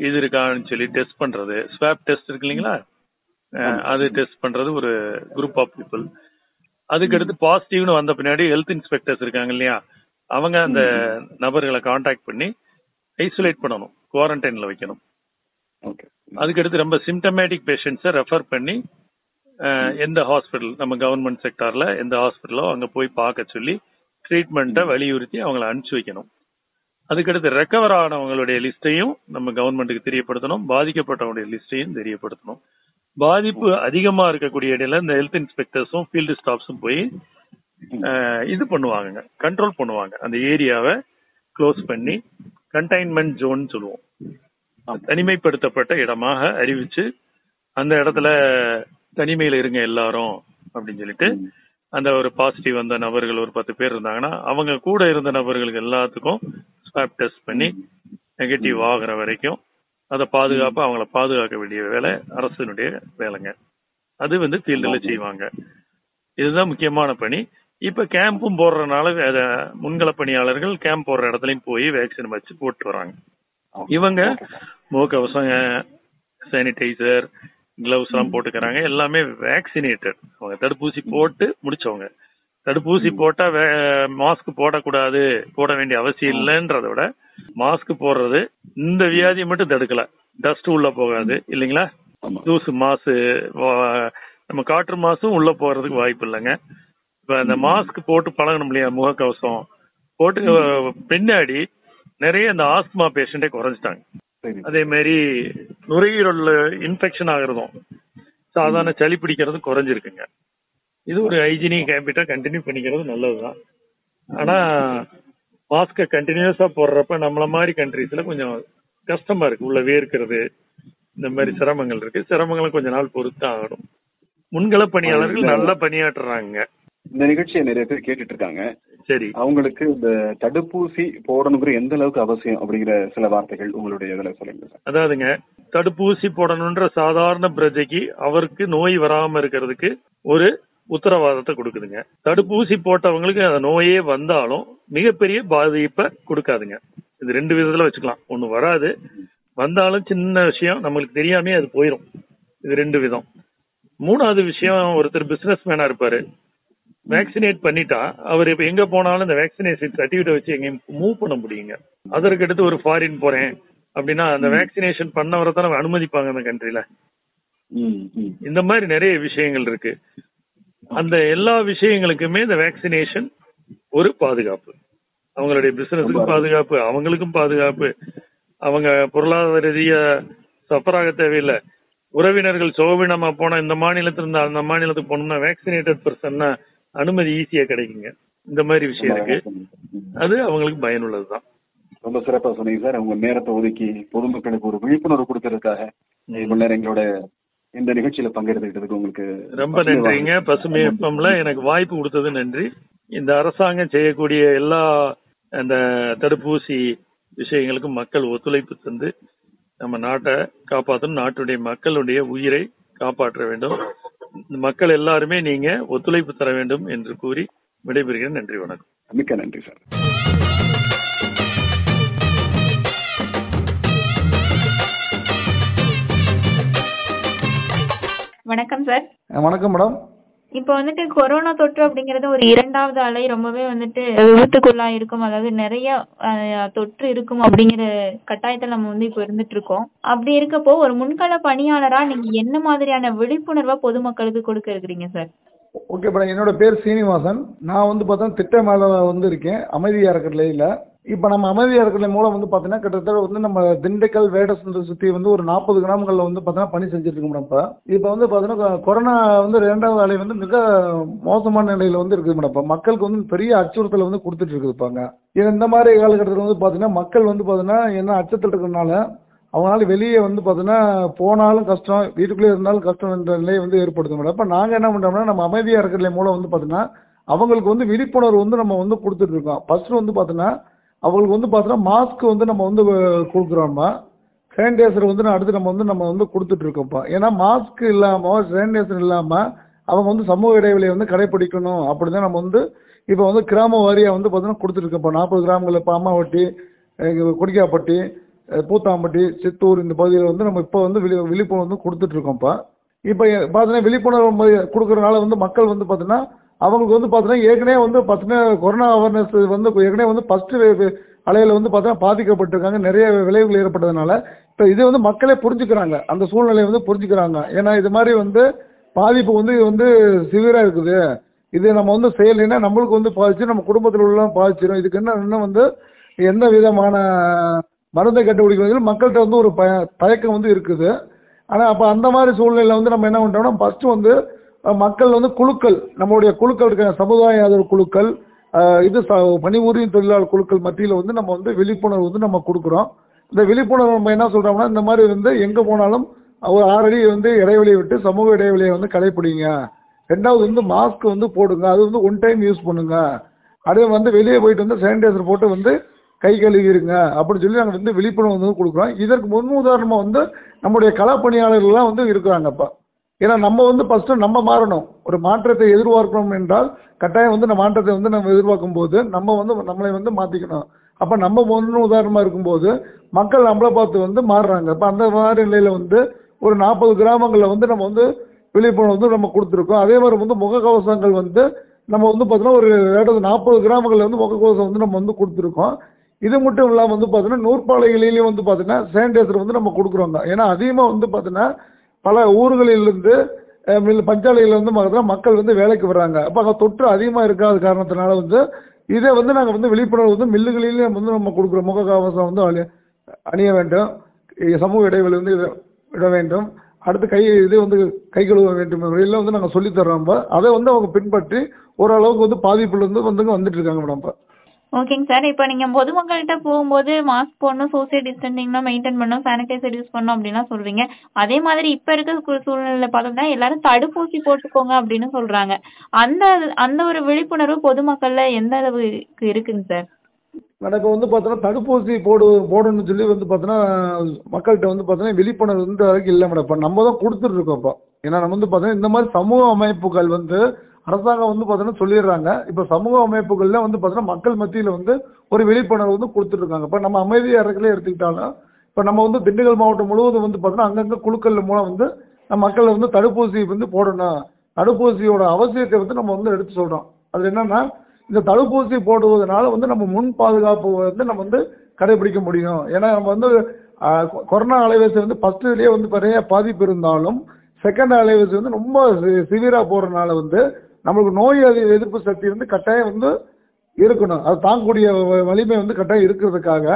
இது இருக்கான்னு சொல்லி டெஸ்ட் பண்றது, ஸ்வாப் டெஸ்ட் இருக்கு இல்லைங்களா, அது டெஸ்ட் பண்றது ஒரு குரூப் ஆஃப் பீப்புள். அதுக்கடுத்து பாசிட்டிவ்னு வந்த பின்னாடி ஹெல்த் இன்ஸ்பெக்டர்ஸ் இருக்காங்க இல்லையா, அவங்க அந்த நபர்களை கான்டாக்ட் பண்ணி ஐசோலேட் பண்ணணும், குவாரண்டைன்ல வைக்கணும். அதுக்கடுத்து ரொம்ப சிம்டமேட்டிக் பேஷண்ட்ஸை ரெஃபர் பண்ணி எந்த ஹாஸ்பிட்டல், நம்ம கவர்மெண்ட் செக்டார்ல எந்த ஹாஸ்பிட்டலோ அங்கே போய் பார்க்க சொல்லி ட்ரீட்மெண்ட்டை வலியுறுத்தி அவங்களை அனுப்பிச்சி வைக்கணும். அதுக்கடுத்து ரெக்கவர் ஆனவங்களுடைய லிஸ்ட்டையும் நம்ம கவர்மெண்ட்டுக்கு தெரியப்படுத்தணும், பாதிக்கப்பட்டவங்களுடைய லிஸ்ட்டையும் தெரியப்படுத்தணும். பாதிப்பு அதிகமாக இருக்கக்கூடிய இடையில இந்த ஹெல்த் இன்ஸ்பெக்டர்ஸும் ஃபீல்டு ஸ்டாஃப்ஸும் போய் இது பண்ணுவாங்க, கண்ட்ரோல் பண்ணுவாங்க. அந்த ஏரியாவை க்ளோஸ் பண்ணி கண்டைன்மெண்ட் ஜோன் சொல்லுவோம், தனிமைப்படுத்தப்பட்ட இடமாக அறிவிச்சு அந்த இடத்துல தனிமையில இருங்க எல்லாரும் அப்படின்னு சொல்லிட்டு, அந்த ஒரு பாசிட்டிவ் வந்த நபர்கள் ஒரு 10 பேர் இருந்தாங்கன்னா அவங்க கூட இருந்த நபர்களுக்கு எல்லாத்துக்கும் ஸ்வாப் டெஸ்ட் பண்ணி நெகட்டிவ் ஆகிற வரைக்கும் அதை பாதுகாப்பு அவங்கள பாதுகாக்க வேண்டிய வேலை அரசினுடைய வேலைங்க. அது வந்து ஃபீல்டில் செய்வாங்க. இதுதான் முக்கியமான பணி. இப்ப கேம்பும் போடுறதுனால முன்கள பணியாளர்கள் கேம்ப் போடுற இடத்துலையும் போய் வேக்சின் வச்சு போட்டு வராங்க. இவங்க முகக்கவசம், சானிடைசர், கிளவுஸ் எல்லாம் போட்டுக்கிறாங்க. எல்லாமே வேக்சினேட்டட், அவங்க தடுப்பூசி போட்டு முடிச்சவங்க. தடுப்பூசி போட்டா மாஸ்க் போடக்கூடாது, போட வேண்டிய அவசியம் இல்லைன்றத விட மாஸ்க் போடுறது இந்த வியாதியை மட்டும் தடுக்கல, டஸ்ட் உள்ள போகாது இல்லைங்களா, தூசு மாசு நம்ம காற்று மாசும் உள்ள போறதுக்கு வாய்ப்பு இல்லைங்க. இப்ப அந்த மாஸ்க் போட்டு பழகணும் இல்லையா, முகக்கவசம் போட்டு பின்னாடி நிறைய இந்த ஆஸ்துமா பேஷண்டே குறைஞ்சிட்டாங்க. அதே மாதிரி நுரையீரல் இன்ஃபெக்ஷன் ஆகுறதும் சாதாரண சளி பிடிக்கிறதும் குறைஞ்சிருக்குங்க. இது ஒரு ஹைஜீனிக் ஹேபிட்டா கண்டினியூ பண்ணிக்கிறது நல்லதுதான். ஆனா மாஸ்க கண்டினியூஸா போடுறப்ப நம்மள மாதிரி கண்ட்ரீஸ்ல கொஞ்சம் கஷ்டமா இருக்கு, உள்ள வேர்க்கிறது, இந்த மாதிரி சிரமங்கள் இருக்கு. சிரமங்களும் கொஞ்ச நாள் பொறுத்து ஆகணும். முன்கள பணியாளர்கள் நல்லா பணியாற்றுறாங்க. இந்த நிகழ்ச்சியை நிறைய பேர் கேட்டுட்டு இருக்காங்க. சரி, அவங்களுக்கு இந்த தடுப்பூசி போடணுங்கிற எந்த அளவுக்கு அவசியம் அப்படிங்கிற சில வார்த்தைகள் உங்களுடைய இதில் சொல்லுங்க. அதாவதுங்க, தடுப்பூசி போடணுன்ற சாதாரண பிரஜைக்கு அவருக்கு நோய் வராம இருக்கிறதுக்கு ஒரு உத்தரவாதத்தை கொடுக்குதுங்க. தடுப்பூசி போட்டவங்களுக்கு அந்த நோயே வந்தாலும் மிகப்பெரிய பாதிப்பை கொடுக்காதுங்க. இது 2 விதத்துல வச்சுக்கலாம். 1 வராது, வந்தாலும் சின்ன விஷயம் நம்மளுக்கு தெரியாமே அது போயிடும். இது 2 விதம். 3வது விஷயம், ஒருத்தர் பிசினஸ் மேனா இருப்பாரு, வேக்சினேட் பண்ணிட்டா அவர் இப்ப எங்க போனாலும் இந்த வேக்சினேஷன் சர்டிபிகேட் வச்சு எங்கேயும் மூவ் பண்ண முடியுங்க. அதற்கடுத்து ஒரு ஃபாரின் போறேன் அப்படின்னா அந்த வேக்சினேஷன் பண்ணவரை தான் நம்ம அனுமதிப்பாங்க அந்த கண்ட்ரில. இந்த மாதிரி நிறைய விஷயங்கள் இருக்கு. அந்த எல்லா விஷயங்களுக்குமே இந்த வேக்சினேஷன் ஒரு பாதுகாப்பு, அவங்களுடைய பிசினஸுக்கும் பாதுகாப்பு, அவங்களுக்கும் பாதுகாப்பு, அவங்க பொருளாதார ரீதியா சஃபராக தேவையில்லை. உறவினர்கள் சோவினமா போனா இந்த மாநிலத்திலிருந்து அந்த மாநிலத்துக்கு போனோம்னா வேக்சினேட்டட் பர்சன்னா அனுமதி ஈஸியா கிடைக்குங்க. இந்த மாதிரி விஷயம் இருக்கு, அது அவங்களுக்கு பயனுள்ளதுதான். ரொம்ப சிறப்பா சொன்னீங்க சார். அவங்க நேரத்தை ஒதுக்கி பொதுமக்களுக்கு ஒரு விழிப்புணர்வு கொடுக்கறதுக்காக எங்களோட இந்த நிகழ்ச்சியில பங்கெடுத்துக்கிட்டதுக்கு உங்களுக்கு ரொம்ப நன்றிங்க. பசுமை எஃப்எம்ல எனக்கு வாய்ப்பு கொடுத்தது நன்றி. இந்த அரசாங்கம் செய்யக்கூடிய எல்லா அந்த தடுப்பூசி விஷயங்களுக்கும் மக்கள் ஒத்துழைப்பு தந்து நம்ம நாட்டை காப்பாற்றணும், நாட்டுடைய மக்களுடைய உயிரை காப்பாற்ற வேண்டும். மக்கள் எல்லாருமே நீங்க ஒத்துழைப்பு தர வேண்டும் என்று கூறி விடைபெறுகிறேன். நன்றி, வணக்கம். மிக்க நன்றி சார். வணக்கம் சார். வணக்கம் மேடம். இப்ப வந்துட்டு கொரோனா தொற்று அப்படிங்கறது ஒரு இரண்டாவது அலை ரொம்பவே வந்துட்டு விபத்துக்குள்ளா இருக்கும், அதாவது நிறைய தொற்று இருக்கும் அப்படிங்கிற கட்டாயத்துல நம்ம வந்து இப்ப இருந்துட்டு இருக்கோம். அப்படி இருக்கப்போ ஒரு முன்கள பணியாளரா நீங்க என்ன மாதிரியான விழிப்புணர்வை பொதுமக்களுக்கு கொடுக்க இருக்கிறீங்க சார்? ஓகே மேடம், என்னோட பேர் சீனிவாசன். நான் வந்து பார்த்தா திட்டமேல வந்து இருக்கேன் அமைதியா இருக்கிறதுல. இப்போ நம்ம அமைதியாக இருக்கிற மூலம் வந்து பார்த்தீங்கன்னா கிட்டத்தட்ட வந்து நம்ம திண்டுக்கல் வேடசந்து சுற்றி வந்து ஒரு 40 கிராமங்களில் வந்து பார்த்தீங்கன்னா பணி செஞ்சுருக்கோம் மேடம். இப்போ வந்து பார்த்தீங்கன்னா கொரோனா வந்து இரண்டாவது அலை வந்து மிக மோசமான நிலையில் வந்து இருக்குது மேடம். இப்போ மக்களுக்கு வந்து பெரிய அச்சுறுத்தலை வந்து கொடுத்துட்டு இருக்குதுப்பாங்க. இந்த மாதிரி காலகட்டத்தில் வந்து பார்த்தீங்கன்னா மக்கள் வந்து பார்த்தீங்கன்னா என்ன அச்சத்தில் இருக்கிறதுனால அவங்களால வெளியே வந்து பார்த்தீங்கன்னா போனாலும் கஷ்டம், வீட்டுக்குள்ளே இருந்தாலும் கஷ்டம்ன்ற நிலையை வந்து ஏற்படுது மேடம். இப்போ நாங்கள் என்ன பண்ணுறோம்னா நம்ம அமைதியாக இருக்கிற மூலம் வந்து பார்த்தீங்கன்னா அவங்களுக்கு வந்து விழிப்புணர்வு வந்து நம்ம வந்து கொடுத்துட்டு இருக்கோம். ஃபர்ஸ்ட் வந்து பார்த்தீங்கன்னா அவங்களுக்கு வந்து பார்த்தீங்கன்னா மாஸ்க் வந்து நம்ம வந்து கொடுக்குறோம்மா, சானிடைசர் வந்து அடுத்து நம்ம வந்து கொடுத்துட்டு இருக்கோம்ப்பா. ஏன்னா மாஸ்க் இல்லாமல் சானிடைசர் இல்லாமல் அவங்க வந்து சமூக இடைவெளியை வந்து கடைப்பிடிக்கணும் அப்படின்னு நம்ம வந்து இப்போ வந்து கிராம வாரியாக வந்து பார்த்தீங்கன்னா கொடுத்துட்டு இருக்கோம்ப்பா. 40 கிராமங்களில் இப்போ அம்மாவட்டி, கொடிக்காப்பட்டி, பூத்தாம்பட்டி, சித்தூர் இந்த பகுதியில் வந்து நம்ம இப்போ வந்து விழிப்புணர்வு வந்து கொடுத்துட்டு இருக்கோம்ப்பா. இப்போ பார்த்தீங்கன்னா விழிப்புணர்வு கொடுக்குறதுனால வந்து மக்கள் வந்து பார்த்தீங்கன்னா அவங்களுக்கு வந்து பார்த்தீங்கன்னா ஏற்கனவே வந்து பார்த்தீங்கன்னா கொரோனா அவேர்னஸ் வந்து ஏற்கனவே வந்து ஃபர்ஸ்ட் அலையில் வந்து பார்த்தீங்கன்னா பாதிக்கப்பட்டிருக்காங்க, நிறைய விளைவுகள் ஏற்பட்டதுனால. இப்போ இது வந்து மக்களே புரிஞ்சுக்கிறாங்க, அந்த சூழ்நிலையை வந்து புரிஞ்சுக்கிறாங்க. ஏன்னா இது மாதிரி வந்து பாதிப்பு வந்து இது வந்து சிவியராக இருக்குது, இது நம்ம வந்து செய்யலைன்னா நம்மளுக்கு வந்து பாதிச்சு நம்ம குடும்பத்தில் உள்ள பாதிச்சிடும். இதுக்கு என்ன வந்து எந்த விதமான மருந்தை கண்டுபிடிக்கிறது மக்கள்கிட்ட வந்து ஒரு தயக்கம் வந்து இருக்குது. ஆனால் அப்போ அந்த மாதிரி சூழ்நிலையில் வந்து நம்ம என்ன பண்ணுறோம்னா ஃபர்ஸ்ட்டு வந்து மக்கள் வந்து குழுக்கள், நம்மளுடைய குழுக்கள் இருக்கிற சமுதாய ஆதரவு குழுக்கள், இது பணிபுரியும் தொழிலாளர் குழுக்கள் மத்தியில் வந்து நம்ம வந்து விழிப்புணர்வு வந்து நம்ம கொடுக்குறோம். இந்த விழிப்புணர்வு நம்ம என்ன சொல்கிறோம்னா இந்த மாதிரி வந்து எங்கே போனாலும் ஒரு 6 அடி வந்து இடைவெளியை விட்டு சமூக இடைவெளியை வந்து கடைப்பிடிங்க. ரெண்டாவது வந்து மாஸ்க் வந்து போடுங்க, அது வந்து 1 டைம் யூஸ் பண்ணுங்க. அதே வந்து வெளியே போயிட்டு வந்து சானிடைசர் போட்டு வந்து கை கழுவிடுங்க அப்படின்னு சொல்லி நாங்கள் வந்து விழிப்புணர்வு வந்து கொடுக்குறோம். இதற்கு முன் உதாரணமாக வந்து நம்முடைய களப்பணியாளர்கள்லாம் வந்து இருக்கிறாங்கப்பா. ஏன்னா நம்ம வந்து ஃபஸ்ட்டு நம்ம மாறணும், ஒரு மாற்றத்தை எதிர்பார்க்கணும் என்றால் கட்டாயம் வந்து நம்ம மாற்றத்தை வந்து நம்ம எதிர்பார்க்கும் போது நம்ம வந்து நம்மளை வந்து மாற்றிக்கணும். அப்போ நம்ம ஒன்று உதாரணமாக இருக்கும்போது மக்கள் நம்மளை பார்த்து வந்து மாறுறாங்க. இப்போ அந்த மாதிரி நிலையில் வந்து ஒரு 40 கிராமங்களில் வந்து நம்ம வந்து விழிப்புணர்வு வந்து நம்ம கொடுத்துருக்கோம். அதே மாதிரி வந்து முகக்கவசங்கள் வந்து நம்ம வந்து பார்த்தீங்கன்னா ஒரு 40 கிராமங்களில் வந்து முகக்கவசம் வந்து நம்ம வந்து கொடுத்துருக்கோம். இது மட்டும் இல்லாமல் வந்து பார்த்தீங்கன்னா நூற்பாலைகளிலையும் வந்து பார்த்தீங்கன்னா சானிடைசர் வந்து நம்ம கொடுக்குறோங்க. ஏன்னா அதிகமாக வந்து பார்த்தீங்கன்னா பல ஊர்களிலிருந்து பஞ்சாலையிலிருந்து மக்கள் வந்து வேலைக்கு வர்றாங்க. அப்போ அங்கே தொற்று அதிகமாக இருக்காத காரணத்தினால வந்து இதை வந்து நாங்கள் வந்து விழிப்புணர்வு வந்து மில்லுகளிலேயே வந்து நம்ம கொடுக்குற முகக்கவசம் வந்து அணிய வேண்டும், சமூக இடைவெளி வந்து விட வேண்டும், அடுத்து கை கழுவ வேண்டும் முறையில் வந்து நாங்கள் சொல்லித்தர்றோம். இப்போ அதை வந்து அவங்க பின்பற்றி ஓரளவுக்கு வந்து பாதிப்புலேருந்து வந்துட்டு இருக்காங்க மேடம். இப்போ ஓகேங்க சார். இப்போ நீங்கள் பொதுமக்கள்கிட்ட போகும்போது மாஸ்க் போடணும், சோசியல் டிஸ்டன்சிங்லாம் மெயின்டைன் பண்ணணும், சானிடைசர் யூஸ் பண்ணணும் அப்படின்னா சொல்கிறீங்க. அதே மாதிரி இப்போ இருக்கிற சூழ்நிலையில் பார்த்தோம்னா எல்லாரும் தடுப்பூசி போட்டுக்கோங்க அப்படின்னு சொல்கிறாங்க. அந்த ஒரு விழிப்புணர்வு பொதுமக்களில் எந்த அளவுக்கு இருக்குங்க சார்? மேடம் இப்போ வந்து பார்த்தோன்னா தடுப்பூசி போடணும்னு சொல்லி வந்து பார்த்தோன்னா மக்கள்கிட்ட வந்து பார்த்தோன்னா விழிப்புணர்வு வந்து வரைக்கும் இல்லை மேடம். இப்போ நம்ம தான் கொடுத்துட்டு இருக்கோம். இப்போ ஏன்னா நம்ம வந்து பார்த்தோன்னா இந்த மாதிரி சமூக அமைப்புகள் வந்து அரசாங்கம் வந்து பார்த்தீங்கன்னா சொல்லிடுறாங்க. இப்போ சமூக அமைப்புகள்லாம் வந்து பார்த்தீங்கன்னா மக்கள் மத்தியில் வந்து ஒரு விழிப்புணர்வு வந்து கொடுத்துட்ருக்காங்க. இப்போ நம்ம அமைதியாக இருக்கிறதுல எடுத்துக்கிட்டாலும் இப்போ நம்ம வந்து திண்டுக்கல் மாவட்டம் முழுவதும் வந்து பார்த்தீங்கன்னா அங்கங்கே குழுக்கள் மூலம் வந்து நம்ம மக்களை வந்து தடுப்பூசி வந்து போடணும், தடுப்பூசியோட அவசியத்தை வந்து நம்ம வந்து எடுத்து சொல்கிறோம். அது என்னன்னா, இந்த தடுப்பூசி போடுவதனால வந்து நம்ம முன் பாதுகாப்பு வந்து நம்ம வந்து கடைபிடிக்க முடியும். ஏன்னா நம்ம வந்து கொரோனா அலைவஸ் வந்து ஃபர்ஸ்ட்லேயே வந்து நிறைய பாதிப்பு இருந்தாலும் செகண்ட் அலைவஸ் வந்து ரொம்ப சிவியரா போறதுனால வந்து நம்மளுக்கு நோய் எதிர்ப்பு சக்தி வந்து கட்டாயம் வந்து இருக்கணும். அது தாங்கக்கூடிய வலிமை வந்து கட்டாயம் இருக்கிறதுக்காக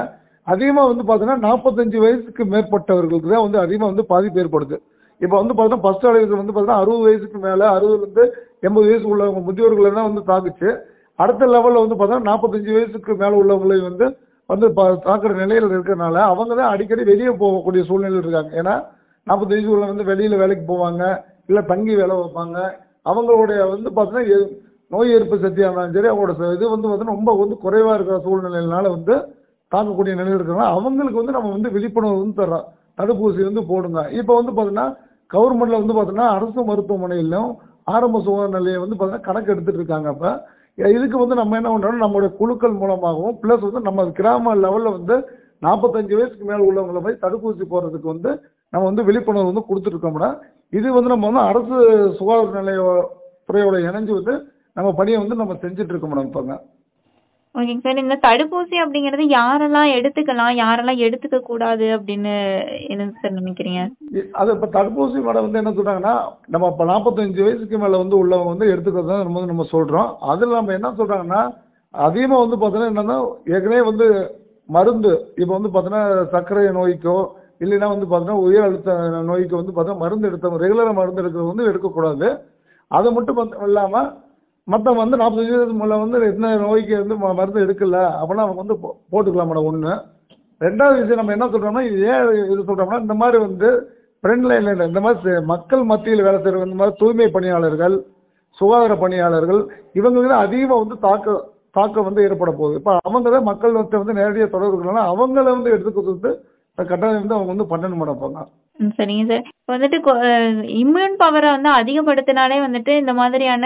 அதிகமாக வந்து பார்த்தீங்கன்னா 45 வயசுக்கு மேற்பட்டவர்களுக்கு தான் வந்து அதிகமாக வந்து பாதிப்பு ஏற்படுது. இப்போ வந்து பார்த்தீங்கன்னா ஃபர்ஸ்ட் அலைவஸ் வந்து பார்த்தீங்கன்னா 60 வயசுக்கு மேலே 60லேருந்து 80 வயசு உள்ளவங்க முதியோர்களை தான் வந்து தாக்குச்சு. அடுத்த லெவலில் வந்து பார்த்தீங்கன்னா 45 வயசுக்கு மேலே உள்ளவங்களை வந்து வந்து தாக்குற நிலையில் இருக்கிறதுனால அவங்க தான் அடிக்கடி வெளியே போகக்கூடிய சூழ்நிலையில் இருக்காங்க. ஏன்னா 45 வயசு உள்ள வந்து வெளியில் வேலைக்கு போவாங்க, இல்லை தங்கி வேலை வைப்பாங்க. அவங்களுடைய வந்து பார்த்தீங்கன்னா நோய் எதிர்ப்பு சக்தியாக இருந்தாலும் சரி அவங்களோட இது வந்து பார்த்தீங்கன்னா ரொம்ப வந்து குறைவாக இருக்கிற சூழ்நிலையினால வந்து தாக்கக்கூடிய நிலையில் இருக்கிறதுனால அவங்களுக்கு வந்து நம்ம வந்து விழிப்புணர்வு வந்து தர்றோம், தடுப்பூசி வந்து போடுங்க. இப்போ வந்து பார்த்தீங்கன்னா கவர்மெண்ட்டில் வந்து பார்த்தீங்கன்னா அரசு மருத்துவமனையிலும் ஆரம்ப சுகாதார நிலையம் வந்து பார்த்தீங்கன்னா கணக்கு எடுத்துகிட்டு இருக்காங்க. அப்போ இதுக்கு வந்து நம்ம என்ன பண்ணுறோம், நம்மளுடைய குழுக்கள் மூலமாகவும் ப்ளஸ் வந்து நம்ம கிராம லெவலில் வந்து 45 வயசுக்கு மேலே உள்ளவங்களை போய் தடுப்பூசி போடுறதுக்கு வந்து நம்ம வந்து விழிப்புணர்வு வந்து கொடுத்துருக்கோம்னா இது வந்து நம்ம வந்து அரசு சுகாதார நிலைய துறையோட இணைஞ்சு வந்து நம்ம பணியை வந்து நம்ம செஞ்சுட்டு இருக்கோம் மேடம். இப்போங்க ஓகேங்க சார், இந்த தடுப்பூசி அப்படிங்கிறது யாரெல்லாம் எடுத்துக்கலாம் யாரெல்லாம் எடுத்துக்க கூடாது அப்படின்னு என்ன சார் நினைக்கிறீங்க? அது இப்போ தடுப்பூசி மேடம் வந்து என்ன சொல்றாங்கன்னா, நம்ம இப்போ 45 வயசுக்கு மேலே வந்து உள்ளவங்க வந்து எடுத்துக்கிறதா நம்ம சொல்கிறோம். அதில் நம்ம என்ன சொல்றாங்கன்னா, அதிகமாக வந்து பார்த்தீங்கன்னா என்னன்னா ஏற்கனவே வந்து மருந்து இப்போ வந்து பார்த்தீங்கன்னா சர்க்கரை நோய்க்கோ இல்லைன்னா வந்து பார்த்தீங்கன்னா உயர் அழுத்த நோய்க்கு வந்து பார்த்தீங்கன்னா மருந்து எடுத்தவங்க ரெகுலராக மருந்து எடுக்கிறது வந்து எடுக்கக்கூடாது. அதை மட்டும் இல்லாமல் மற்ற வந்து 45 வயது மேலே வந்து எத்தனை நோய்க்கு வந்து மருந்து எடுக்கல அப்படின்னா அவங்க வந்து போட்டுக்கலாம் மேடம். ஒன்று. ரெண்டாவது விஷயம் நம்ம என்ன சொல்கிறோம்னா, இது ஏன் இது சொல்கிறோம்னா, இந்த மாதிரி வந்து ஃப்ரண்ட் லைனில் இந்த மாதிரி மக்கள் மத்தியில் வேலை செய்கிற இந்த மாதிரி தூய்மை பணியாளர்கள் சுகாதார பணியாளர்கள் இவங்களுக்கு தான் அதிகமாக வந்து தாக்கம் வந்து ஏற்பட போகுது. இப்போ அவங்க தான் மக்கள் வந்து நேரடியாக தொடர்பு இருக்கனால அவங்கள வந்து எடுத்துக்கிறது வந்து கட்டாயம் வந்து அவங்க வந்து பண்ணணும் மேடம். போங்க. சரிங்க சார், இப்போ வந்துட்டு இம்யூன் பவரை வந்து அதிகப்படுத்தினாலே வந்துட்டு இந்த மாதிரியான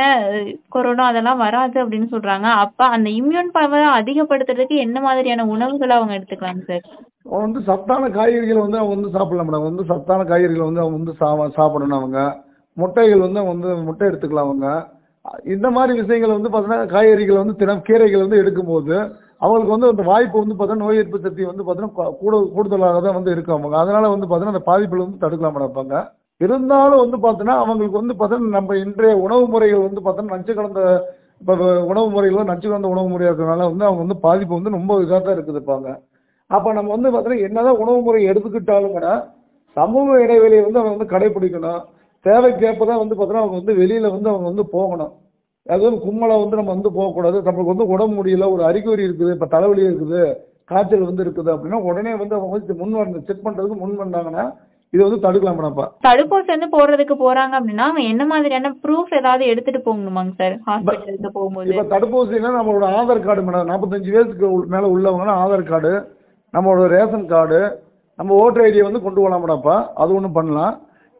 கொரோனா அதெல்லாம் வராது அப்படின்னு சொல்றாங்க. அப்ப அந்த இம்யூன் பவரை அதிகப்படுத்துறதுக்கு என்ன மாதிரியான உணவுகளை அவங்க எடுத்துக்கலாங்க சார்? வந்து சத்தான காய்கறிகளை வந்து அவங்க வந்து சாப்பிடலாம் மேடம். வந்து சத்தான காய்கறிகளை வந்து அவங்க வந்து சாப்பிடணும். அவங்க முட்டைகள் வந்து அவங்க வந்து முட்டை எடுத்துக்கலாம். அவங்க இந்த மாதிரி விஷயங்களை வந்து பார்த்தீங்கன்னா காய்கறிகளை வந்து தினம் கீரைகள் வந்து எடுக்கும்போது அவங்களுக்கு வந்து அந்த வாய்ப்பு வந்து பார்த்தீங்கன்னா நோய் எதிர்ப்பு சக்தி வந்து பார்த்தீங்கன்னா கூடுதலாக தான் வந்து இருக்கும் அவங்க. அதனால வந்து பார்த்தீங்கன்னா அந்த பாதிப்புல வந்து தடுக்கலாம் நடப்பாங்க. இருந்தாலும் வந்து பார்த்தீங்கன்னா அவங்களுக்கு வந்து பார்த்தீங்கன்னா நம்ம இன்றைய உணவு முறைகள் வந்து பார்த்தீங்கன்னா நச்சு கலந்த இப்போ உணவு முறைகள் நச்சு கலந்த உணவு முறையாக இருக்கிறதுனால வந்து அவங்க வந்து பாதிப்பு வந்து ரொம்ப இதாக தான் இருக்குதுப்பாங்க. அப்போ நம்ம வந்து பார்த்தீங்கன்னா என்னதான் உணவு முறை எடுத்துக்கிட்டாலும் கூட சமூக இடைவெளியை வந்து அவங்க வந்து கடைபிடிக்கணும். தேவைக்கேற்ப தான் வந்து பார்த்தீங்கன்னா அவங்க வந்து வெளியில் வந்து அவங்க வந்து போகணும். அதாவது கும்மலாக வந்து நம்ம வந்து போகக்கூடாது. நம்மளுக்கு வந்து உடம்பு முடியல, ஒரு அறிகுறி இருக்குது, இப்போ தலைவலியாக இருக்குது, காய்ச்சல் வந்து இருக்குது அப்படின்னா உடனே வந்து அவங்க வந்து முன் வந்து செக் பண்ணுறதுக்கு முன் வந்தாங்கன்னா இது வந்து தடுக்கலாம் மேடம். இப்போ தடுப்பூசி வந்து போடுறதுக்கு போகிறாங்க அப்படின்னா அவங்க என்ன மாதிரியான ப்ரூஃப் ஏதாவது எடுத்துகிட்டு போகணுமாங்க சார் ஹாஸ்பிட்டலுக்கு போகும்போது? இப்போ தடுப்பூசினா நம்மளோட ஆதார் கார்டு மேடம். 45 வயசுக்கு மேலே உள்ளவங்கன்னா ஆதார் கார்டு, நம்மளோட ரேஷன் கார்டு, நம்ம ஓட்டர் ஐடியை வந்து கொண்டு போகலாம் மேடம். இப்போ அது ஒன்றும் பண்ணலாம்.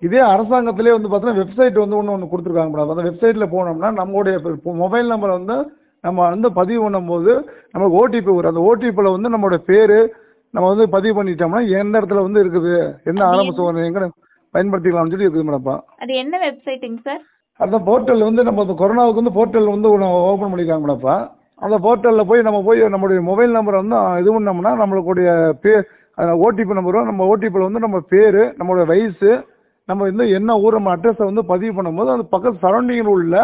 இதே அரசாங்கத்திலே வந்து பார்த்தீங்கன்னா வெப்சைட் வந்து ஒன்று கொடுத்துருக்காங்க மேடம். அந்த வெப்சைட்டில் போனோம்னா நம்மளுடைய மொபைல் நம்பரை வந்து நம்ம வந்து பதிவு பண்ணும்போது நமக்கு ஓடிபி வரும். அந்த ஓடிபியில் வந்து நம்மளோட பேர் நம்ம வந்து பதிவு பண்ணிட்டோம்னா எந்த இடத்துல வந்து இருக்குது, என்ன ஆரம்ப சோதனை எங்கே பயன்படுத்திக்கலாம்னு சொல்லி இருக்குது மேடம்ப்பா. அது என்ன வெப்சைட்டுங்க சார்? அந்த போர்ட்டல் வந்து நம்ம கொரோனாவுக்கு வந்து போர்ட்டல் வந்து ஓப்பன் பண்ணியிருக்காங்க மேடம்ப்பா. அந்த போர்ட்டலில் போய் நம்ம போய் நம்மளுடைய மொபைல் நம்பரை வந்து இது பண்ணோம்னா நம்மளுடைய ஓடிபி நம்பரும் நம்ம ஓடிபியில் வந்து நம்ம பேர், நம்மளோட வயசு, நம்ம வந்து என்ன ஊர், நம்ம அட்ரஸை வந்து பதிவு பண்ணும்போது அந்த பக்கத்து சரௌண்டிங்கில் உள்ள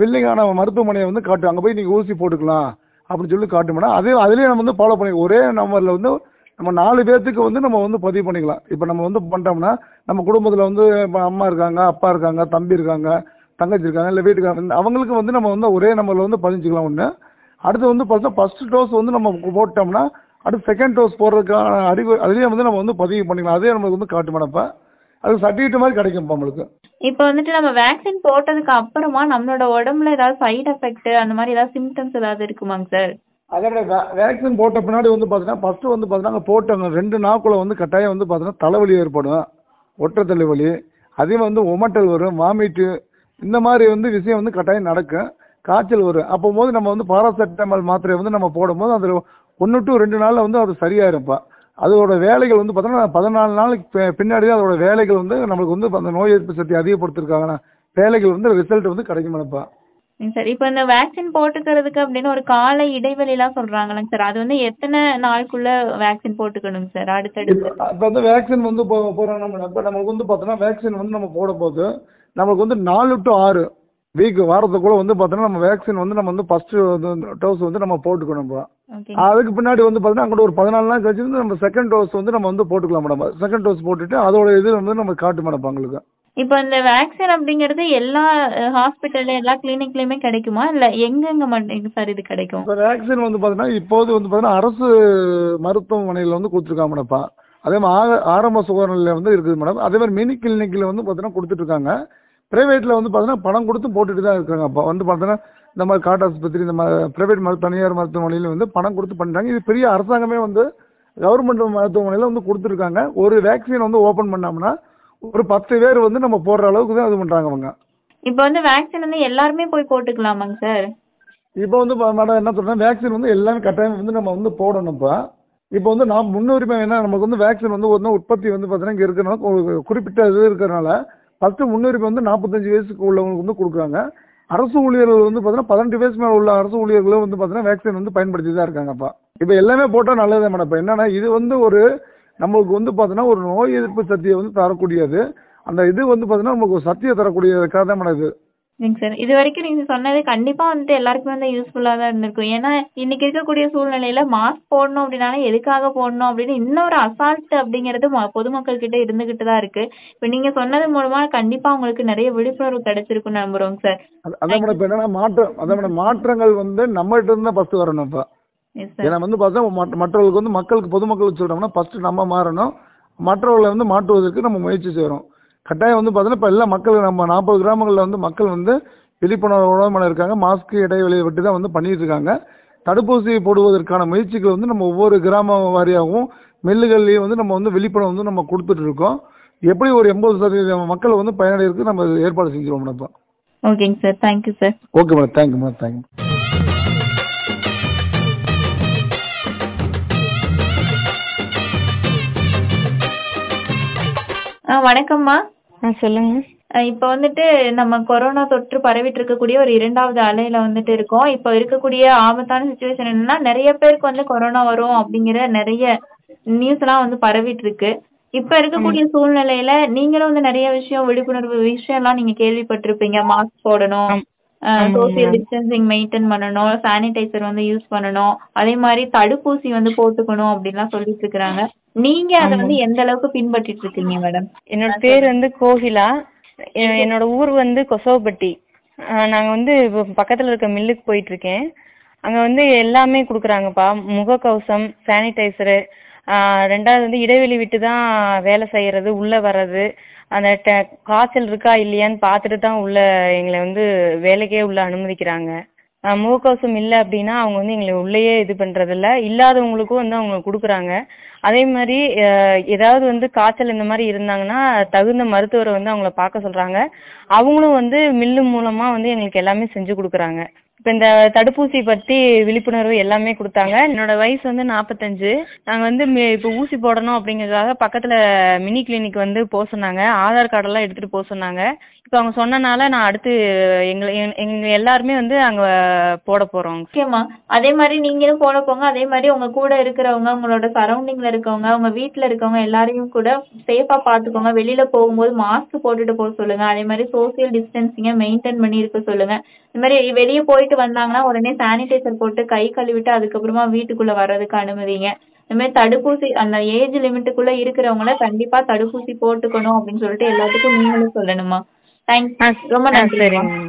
வில்லிங்கான மருத்துவமனையை வந்து காட்டும். அங்கே போய் நீங்கள் ஊசி போட்டுக்கலாம் அப்படின்னு சொல்லி காட்டும் மேடம். அதுலேயே நம்ம வந்து ஃபாலோ பண்ணிக்கலாம். ஒரே நம்பரில் வந்து நம்ம 4 பேர்த்துக்கு வந்து நம்ம வந்து பதிவு பண்ணிக்கலாம். இப்போ நம்ம வந்து பண்ணிட்டோம்னா நம்ம குடும்பத்தில் வந்து இப்போ அம்மா இருக்காங்க, அப்பா இருக்காங்க, தம்பி இருக்காங்க, தங்கச்சி இருக்காங்க, இல்லை வீட்டுக்காரங்க, அவங்களுக்கு வந்து நம்ம வந்து ஒரே நம்பரில் வந்து பதிஞ்சிக்கலாம். ஒன்று. அடுத்து வந்து பார்த்தா ஃபஸ்ட்டு டோஸ் வந்து நம்ம போட்டோம்னா அடுத்து செகண்ட் டோஸ் போடுறதுக்கான அதுலேயே வந்து நம்ம வந்து பதிவு பண்ணிக்கலாம். அதே நம்மளுக்கு வந்து காட்டும் மேடம். இப்போ அது சர்டிஃபிகேட் மாதிரி கிடைக்கும் நம்மளுக்கு. இப்போ வந்துட்டு நம்ம வேக்சின் போட்டதுக்கு அப்புறமா நம்மளோட உடம்புல ஏதாவது சைடு எஃபெக்ட் அந்த மாதிரி ஏதாவது சிம்டம்ஸ் ஏதாவது இருக்குமாங்க சார்? அதோட வேக்சின் போட்ட பின்னாடி வந்து பார்த்தீங்கன்னா ஃபர்ஸ்ட் வந்து பார்த்தீங்கன்னா போட்டவங்க 2 நாட்குள்ள வந்து கட்டாயம் வந்து பார்த்தீங்கன்னா தலைவலி ஏற்படும், ஒற்றை தலைவலி, அதிகமாக வந்து உமட்டல் வரும், வாமிட்டு, இந்த மாதிரி வந்து விஷயம் வந்து கட்டாயம் நடக்கும், காய்ச்சல் வரும். அப்போ போது நம்ம வந்து பாராசெட்டமால் மாத்திரை வந்து நம்ம போடும்போது அதில் 1 to 2 நாளில் வந்து அது சரியாயிருப்பா. அதோட வேலைகள் வந்து பார்த்தோன்னா 14 நாளுக்கு பின்னாடி தான் அதோட வேலைகள் வந்து நம்மளுக்கு வந்து அந்த நோய் எதிர்ப்பு சக்தி அதிகப்படுத்திருக்காங்கன்னா வேலைகள் வந்து ரிசல்ட் வந்து கிடைக்கும் மேடம்ப்பா. சார். இப்போ இந்த வேக்சின் போட்டுக்கிறதுக்கு அப்படின்னு ஒரு கால இடைவெளிலாம் சொல்றாங்களாங்க சார், அது வந்து எத்தனை நாளுக்குள்ள வேக்சின் போட்டுக்கணுங்க சார் அடுத்தடுத்து? இப்போ வந்து வேக்சின் வந்து போகிறோம் நம்ம, இப்போ நமக்கு வந்து பார்த்தோன்னா வேக்சின் வந்து நம்ம போடும் போது நமக்கு வந்து 4 to 6 வீக் வாரத்துக்குள்ள வந்து பார்த்தோன்னா நம்ம வேக்சின் வந்து நம்ம வந்து ஃபர்ஸ்ட் டோஸ் வந்து நம்ம போட்டுக்கணும். இப்போ அதுக்கு பின்னாடி வந்து பார்த்தோன்னா அங்கே ஒரு 14 நாள் கழிச்சு வந்து நம்ம செகண்ட் டோஸ் வந்து நம்ம வந்து போட்டுக்கலாம் மேடம். செகண்ட் டோஸ் போட்டுட்டு அதோட இது வந்து நம்ம காட்டு மேடம் அவங்களுக்கு. இப்போ இந்த வேக்சின் அப்படிங்கிறது எல்லா ஹாஸ்பிட்டல் எல்லா கிளினிக்லயுமே கிடைக்குமா, இல்லை எங்கெங்க மட்டும் சார் இது கிடைக்கும்? இப்போ வேக்சின் வந்து பார்த்தீங்கன்னா இப்போது வந்து பார்த்தீங்கன்னா அரசு மருத்துவமனையில் வந்து கொடுத்துருக்காங்க மேடம்ப்பா. அதே மாதிரி ஆரம்ப சுகாதார நிலையம் வந்து இருக்குது மேடம். அதே மாதிரி மினி கிளினிக்கில் வந்து பார்த்தீங்கன்னா கொடுத்துட்ருக்காங்க. ப்ரைவேட்டில் வந்து பார்த்தீங்கன்னா பணம் கொடுத்து போட்டுட்டு தான் இருக்காங்க. அப்போ வந்து பார்த்தீங்கன்னா இந்த மாதிரி காட்டாஸ்பத்திரி இந்த மாதிரி ப்ரைவேட் தனியார் மருத்துவமனையில் வந்து பணம் கொடுத்து பண்ணுறாங்க. இது பெரிய அரசாங்கமே வந்து கவர்மெண்ட் மருத்துவமனையில் வந்து கொடுத்துருக்காங்க. ஒரு வேக்சின் வந்து ஓப்பன் பண்ணோம்னா ஒரு 10 பேர் வந்து நம்ம போடுற அளவுக்கு தான் அது பண்றாங்க அவங்க. இப்போ வந்து வேக்சின் வந்து எல்லாருமே போய் போட்டுக்கலாமாங்க சார்? இப்போ வந்து மேடம் என்ன சொல்றேன், வேக்சின் வந்து எல்லாமே கட்டாயம் வந்து நம்ம வந்து போடணும்ப்பா. இப்போ வந்து நான் முன்னுரிமை என்ன நமக்கு வந்து வேக்சின் வந்து ஒன்றும் உற்பத்தி வந்து பார்த்தீங்கன்னா இங்கே இருக்கிறனால ஒரு குறிப்பிட்ட இது இருக்கிறனால ஃபர்ஸ்ட் முன்னுரிமை வந்து 45 வயசுக்கு உள்ளவங்களுக்கு வந்து கொடுக்குறாங்க. அரசு ஊழியர்கள் வந்து பார்த்தீங்கன்னா 18 வயசு மேலே உள்ள அரசு ஊழியர்களும் வந்து பார்த்தீங்கன்னா வேக்சின் வந்து பயன்படுத்தி தான் இருக்காங்கப்பா. இப்போ எல்லாமே போட்டால் நல்லதே மேடம். இப்போ என்னன்னா இது வந்து ஒரு நம்மளுக்கு வந்து பார்த்தோன்னா ஒரு நோய் எதிர்ப்பு சக்தியை வந்து தரக்கூடியது. அந்த இது வந்து பார்த்தோன்னா நமக்கு ஒரு சக்தியை தரக்கூடியதுக்காக தான் மேடம் இது. இல்லைங்க சார், இது வரைக்கும் நீங்கள் சொன்னது கண்டிப்பாக வந்துட்டு எல்லாருக்குமே வந்து யூஸ்ஃபுல்லாக தான் இருந்திருக்கும். ஏன்னா இன்னைக்கு இருக்கக்கூடிய சூழ்நிலையில் மாஸ்க் போடணும் அப்படின்னால எதுக்காக போடணும் அப்படின்னு இன்னொரு அசால்ட் அப்படிங்கிறது பொதுமக்கள்கிட்ட இருந்துகிட்டு தான் இருக்கு. இப்போ நீங்கள் சொன்னது மூலமாக கண்டிப்பாக உங்களுக்கு நிறைய விழிப்புணர்வு கிடைச்சிருக்குன்னு நம்புறோங்க சார். அதான் மேடம் இப்போ என்னன்னா மாற்றங்கள் வந்து நம்மகிட்ட இருந்தால் ஃபர்ஸ்ட் வரணும். இப்போ ஏன்னா வந்து பார்த்தா மற்றவர்களுக்கு வந்து மக்களுக்கு பொதுமக்களுக்கு சொல்கிறோம்னா ஃபர்ஸ்ட் நம்ம மாறணும். மற்றவர்களை வந்து மாற்றுவதற்கு நம்ம முயற்சி செய்கிறோம். கட்டாயம் வந்து பார்த்தோன்னா இப்போ எல்லா மக்கள் நம்ம 40 கிராமங்களில் வந்து மக்கள் வந்து விழிப்புணர்வு இருக்காங்க. மாஸ்க்கு இடைவெளியை விட்டு தான் வந்து பண்ணிட்டு இருக்காங்க. தடுப்பூசி போடுவதற்கான முயற்சிகள் வந்து நம்ம ஒவ்வொரு கிராம வாரியாகவும் மில்லுகள்லையும் வந்து நம்ம வந்து விழிப்புணர்வு வந்து நம்ம கொடுத்துட்டு இருக்கோம். எப்படி ஒரு 80% மக்கள் வந்து பயனடைகிறதுக்கு நம்ம ஏற்பாடு செஞ்சுருவோம். நம்ம ஓகேங்க sir, thank you sir. Okay madam, thank you madam, thank you. வணக்கம்மா. சொல்லுங்க. இப்ப வந்துட்டு நம்ம கொரோனா தொற்று பரவிட்டு இருக்கக்கூடிய ஒரு 2வது அலையில வந்துட்டு இருக்கோம். இப்ப இருக்கக்கூடிய ஆபத்தான சிச்சுவேஷன் என்னன்னா நிறைய பேருக்கு வந்து கொரோனா வரும் அப்படிங்கிற நிறைய நியூஸ் எல்லாம் வந்து பரவிட்டு இருக்கு. இப்ப இருக்கக்கூடிய சூழ்நிலையில நீங்களும் வந்து நிறைய விஷயம் விழிப்புணர்வு விஷயம் எல்லாம் நீங்க கேள்விப்பட்டிருப்பீங்க. மாஸ்க் போடணும், சோசியல் டிஸ்டன்சிங் மெயின்டைன் பண்ணணும், சானிடைசர் வந்து யூஸ் பண்ணணும், அதே மாதிரி தடுப்பூசி வந்து போட்டுக்கணும் அப்படின்லாம் சொல்லிட்டு இருக்கிறாங்க. நீங்க அதை வந்து எந்த அளவுக்கு பின்பற்றிட்டு இருக்கீங்க மேடம்? என்னோட பேர் வந்து கோகிலா, என்னோட ஊர் வந்து கொசவாப்பட்டி. நாங்க வந்து பக்கத்துல இருக்க மில்லுக்கு போயிட்டு இருக்கேன். அங்க வந்து எல்லாமே குடுக்குறாங்கப்பா, முகக்கவசம், சானிடைசரு, 2வது வந்து இடைவெளி விட்டு தான் வேலை செய்யறது, உள்ள வர்றது, அந்த காய்ச்சல் இருக்கா இல்லையான்னு பார்த்துட்டு தான் உள்ள எங்களை வந்து வேலைக்கே உள்ள அனுமதிக்கிறாங்க. முகக்கவசம் இல்லை அப்படின்னா அவங்க வந்து எங்களை உள்ளேயே இது பண்ணுறதில்ல, இல்லாதவங்களுக்கும் வந்து அவங்க கொடுக்குறாங்க. அதே மாதிரி ஏதாவது வந்து காய்ச்சல் இந்த மாதிரி இருந்தாங்கன்னா தகுந்த மருத்துவரை வந்து அவங்கள பார்க்க சொல்கிறாங்க. அவங்களும் வந்து மில்லு மூலமாக வந்து எங்களுக்கு எல்லாமே செஞ்சு கொடுக்குறாங்க. இப்போ இந்த தடுப்பூசி பற்றி விழிப்புணர்வு எல்லாமே கொடுத்தாங்க. என்னோட வயசு வந்து 45. நாங்கள் வந்து இப்போ ஊசி போடணும் அப்படிங்கிறதுக்காக பக்கத்தில் மினி கிளினிக் வந்து போக சொன்னாங்க. ஆதார் கார்டெல்லாம் எடுத்துகிட்டு போக சொன்னாங்க. இப்போ அவங்க சொன்னனால நான் அடுத்து எங்க எல்லாருமே வந்து அங்க போட போறோம். ஓகேம்மா, அதே மாதிரி நீங்களும் போட போங்க. அதே மாதிரி உங்க கூட இருக்கிறவங்க, உங்களோட சரௌண்டிங்ல இருக்கவங்க, உங்க வீட்டுல இருக்கவங்க எல்லாரையும் கூட சேஃபா பாத்துக்கோங்க. வெளியில போகும்போது மாஸ்க் போட்டுட்டு போக சொல்லுங்க. அதே மாதிரி சோசியல் டிஸ்டன்சிங்க மெயின்டைன் பண்ணி இருக்க சொல்லுங்க. இந்த மாதிரி வெளியே போயிட்டு வந்தாங்கன்னா உடனே சானிடைசர் போட்டு கை கழுவிட்டு அதுக்கப்புறமா வீட்டுக்குள்ள வர்றதுக்கு அனுமதிங்க. இந்த மாதிரி தடுப்பூசி அந்த ஏஜ் லிமிட்டுக்குள்ள இருக்கிறவங்கள கண்டிப்பா தடுப்பூசி போட்டுக்கணும் அப்படின்னு சொல்லிட்டு எல்லாத்துக்கும் நீங்களும் சொல்லணுமா. தேங்க்ஸ், ரொம்ப நன்றி.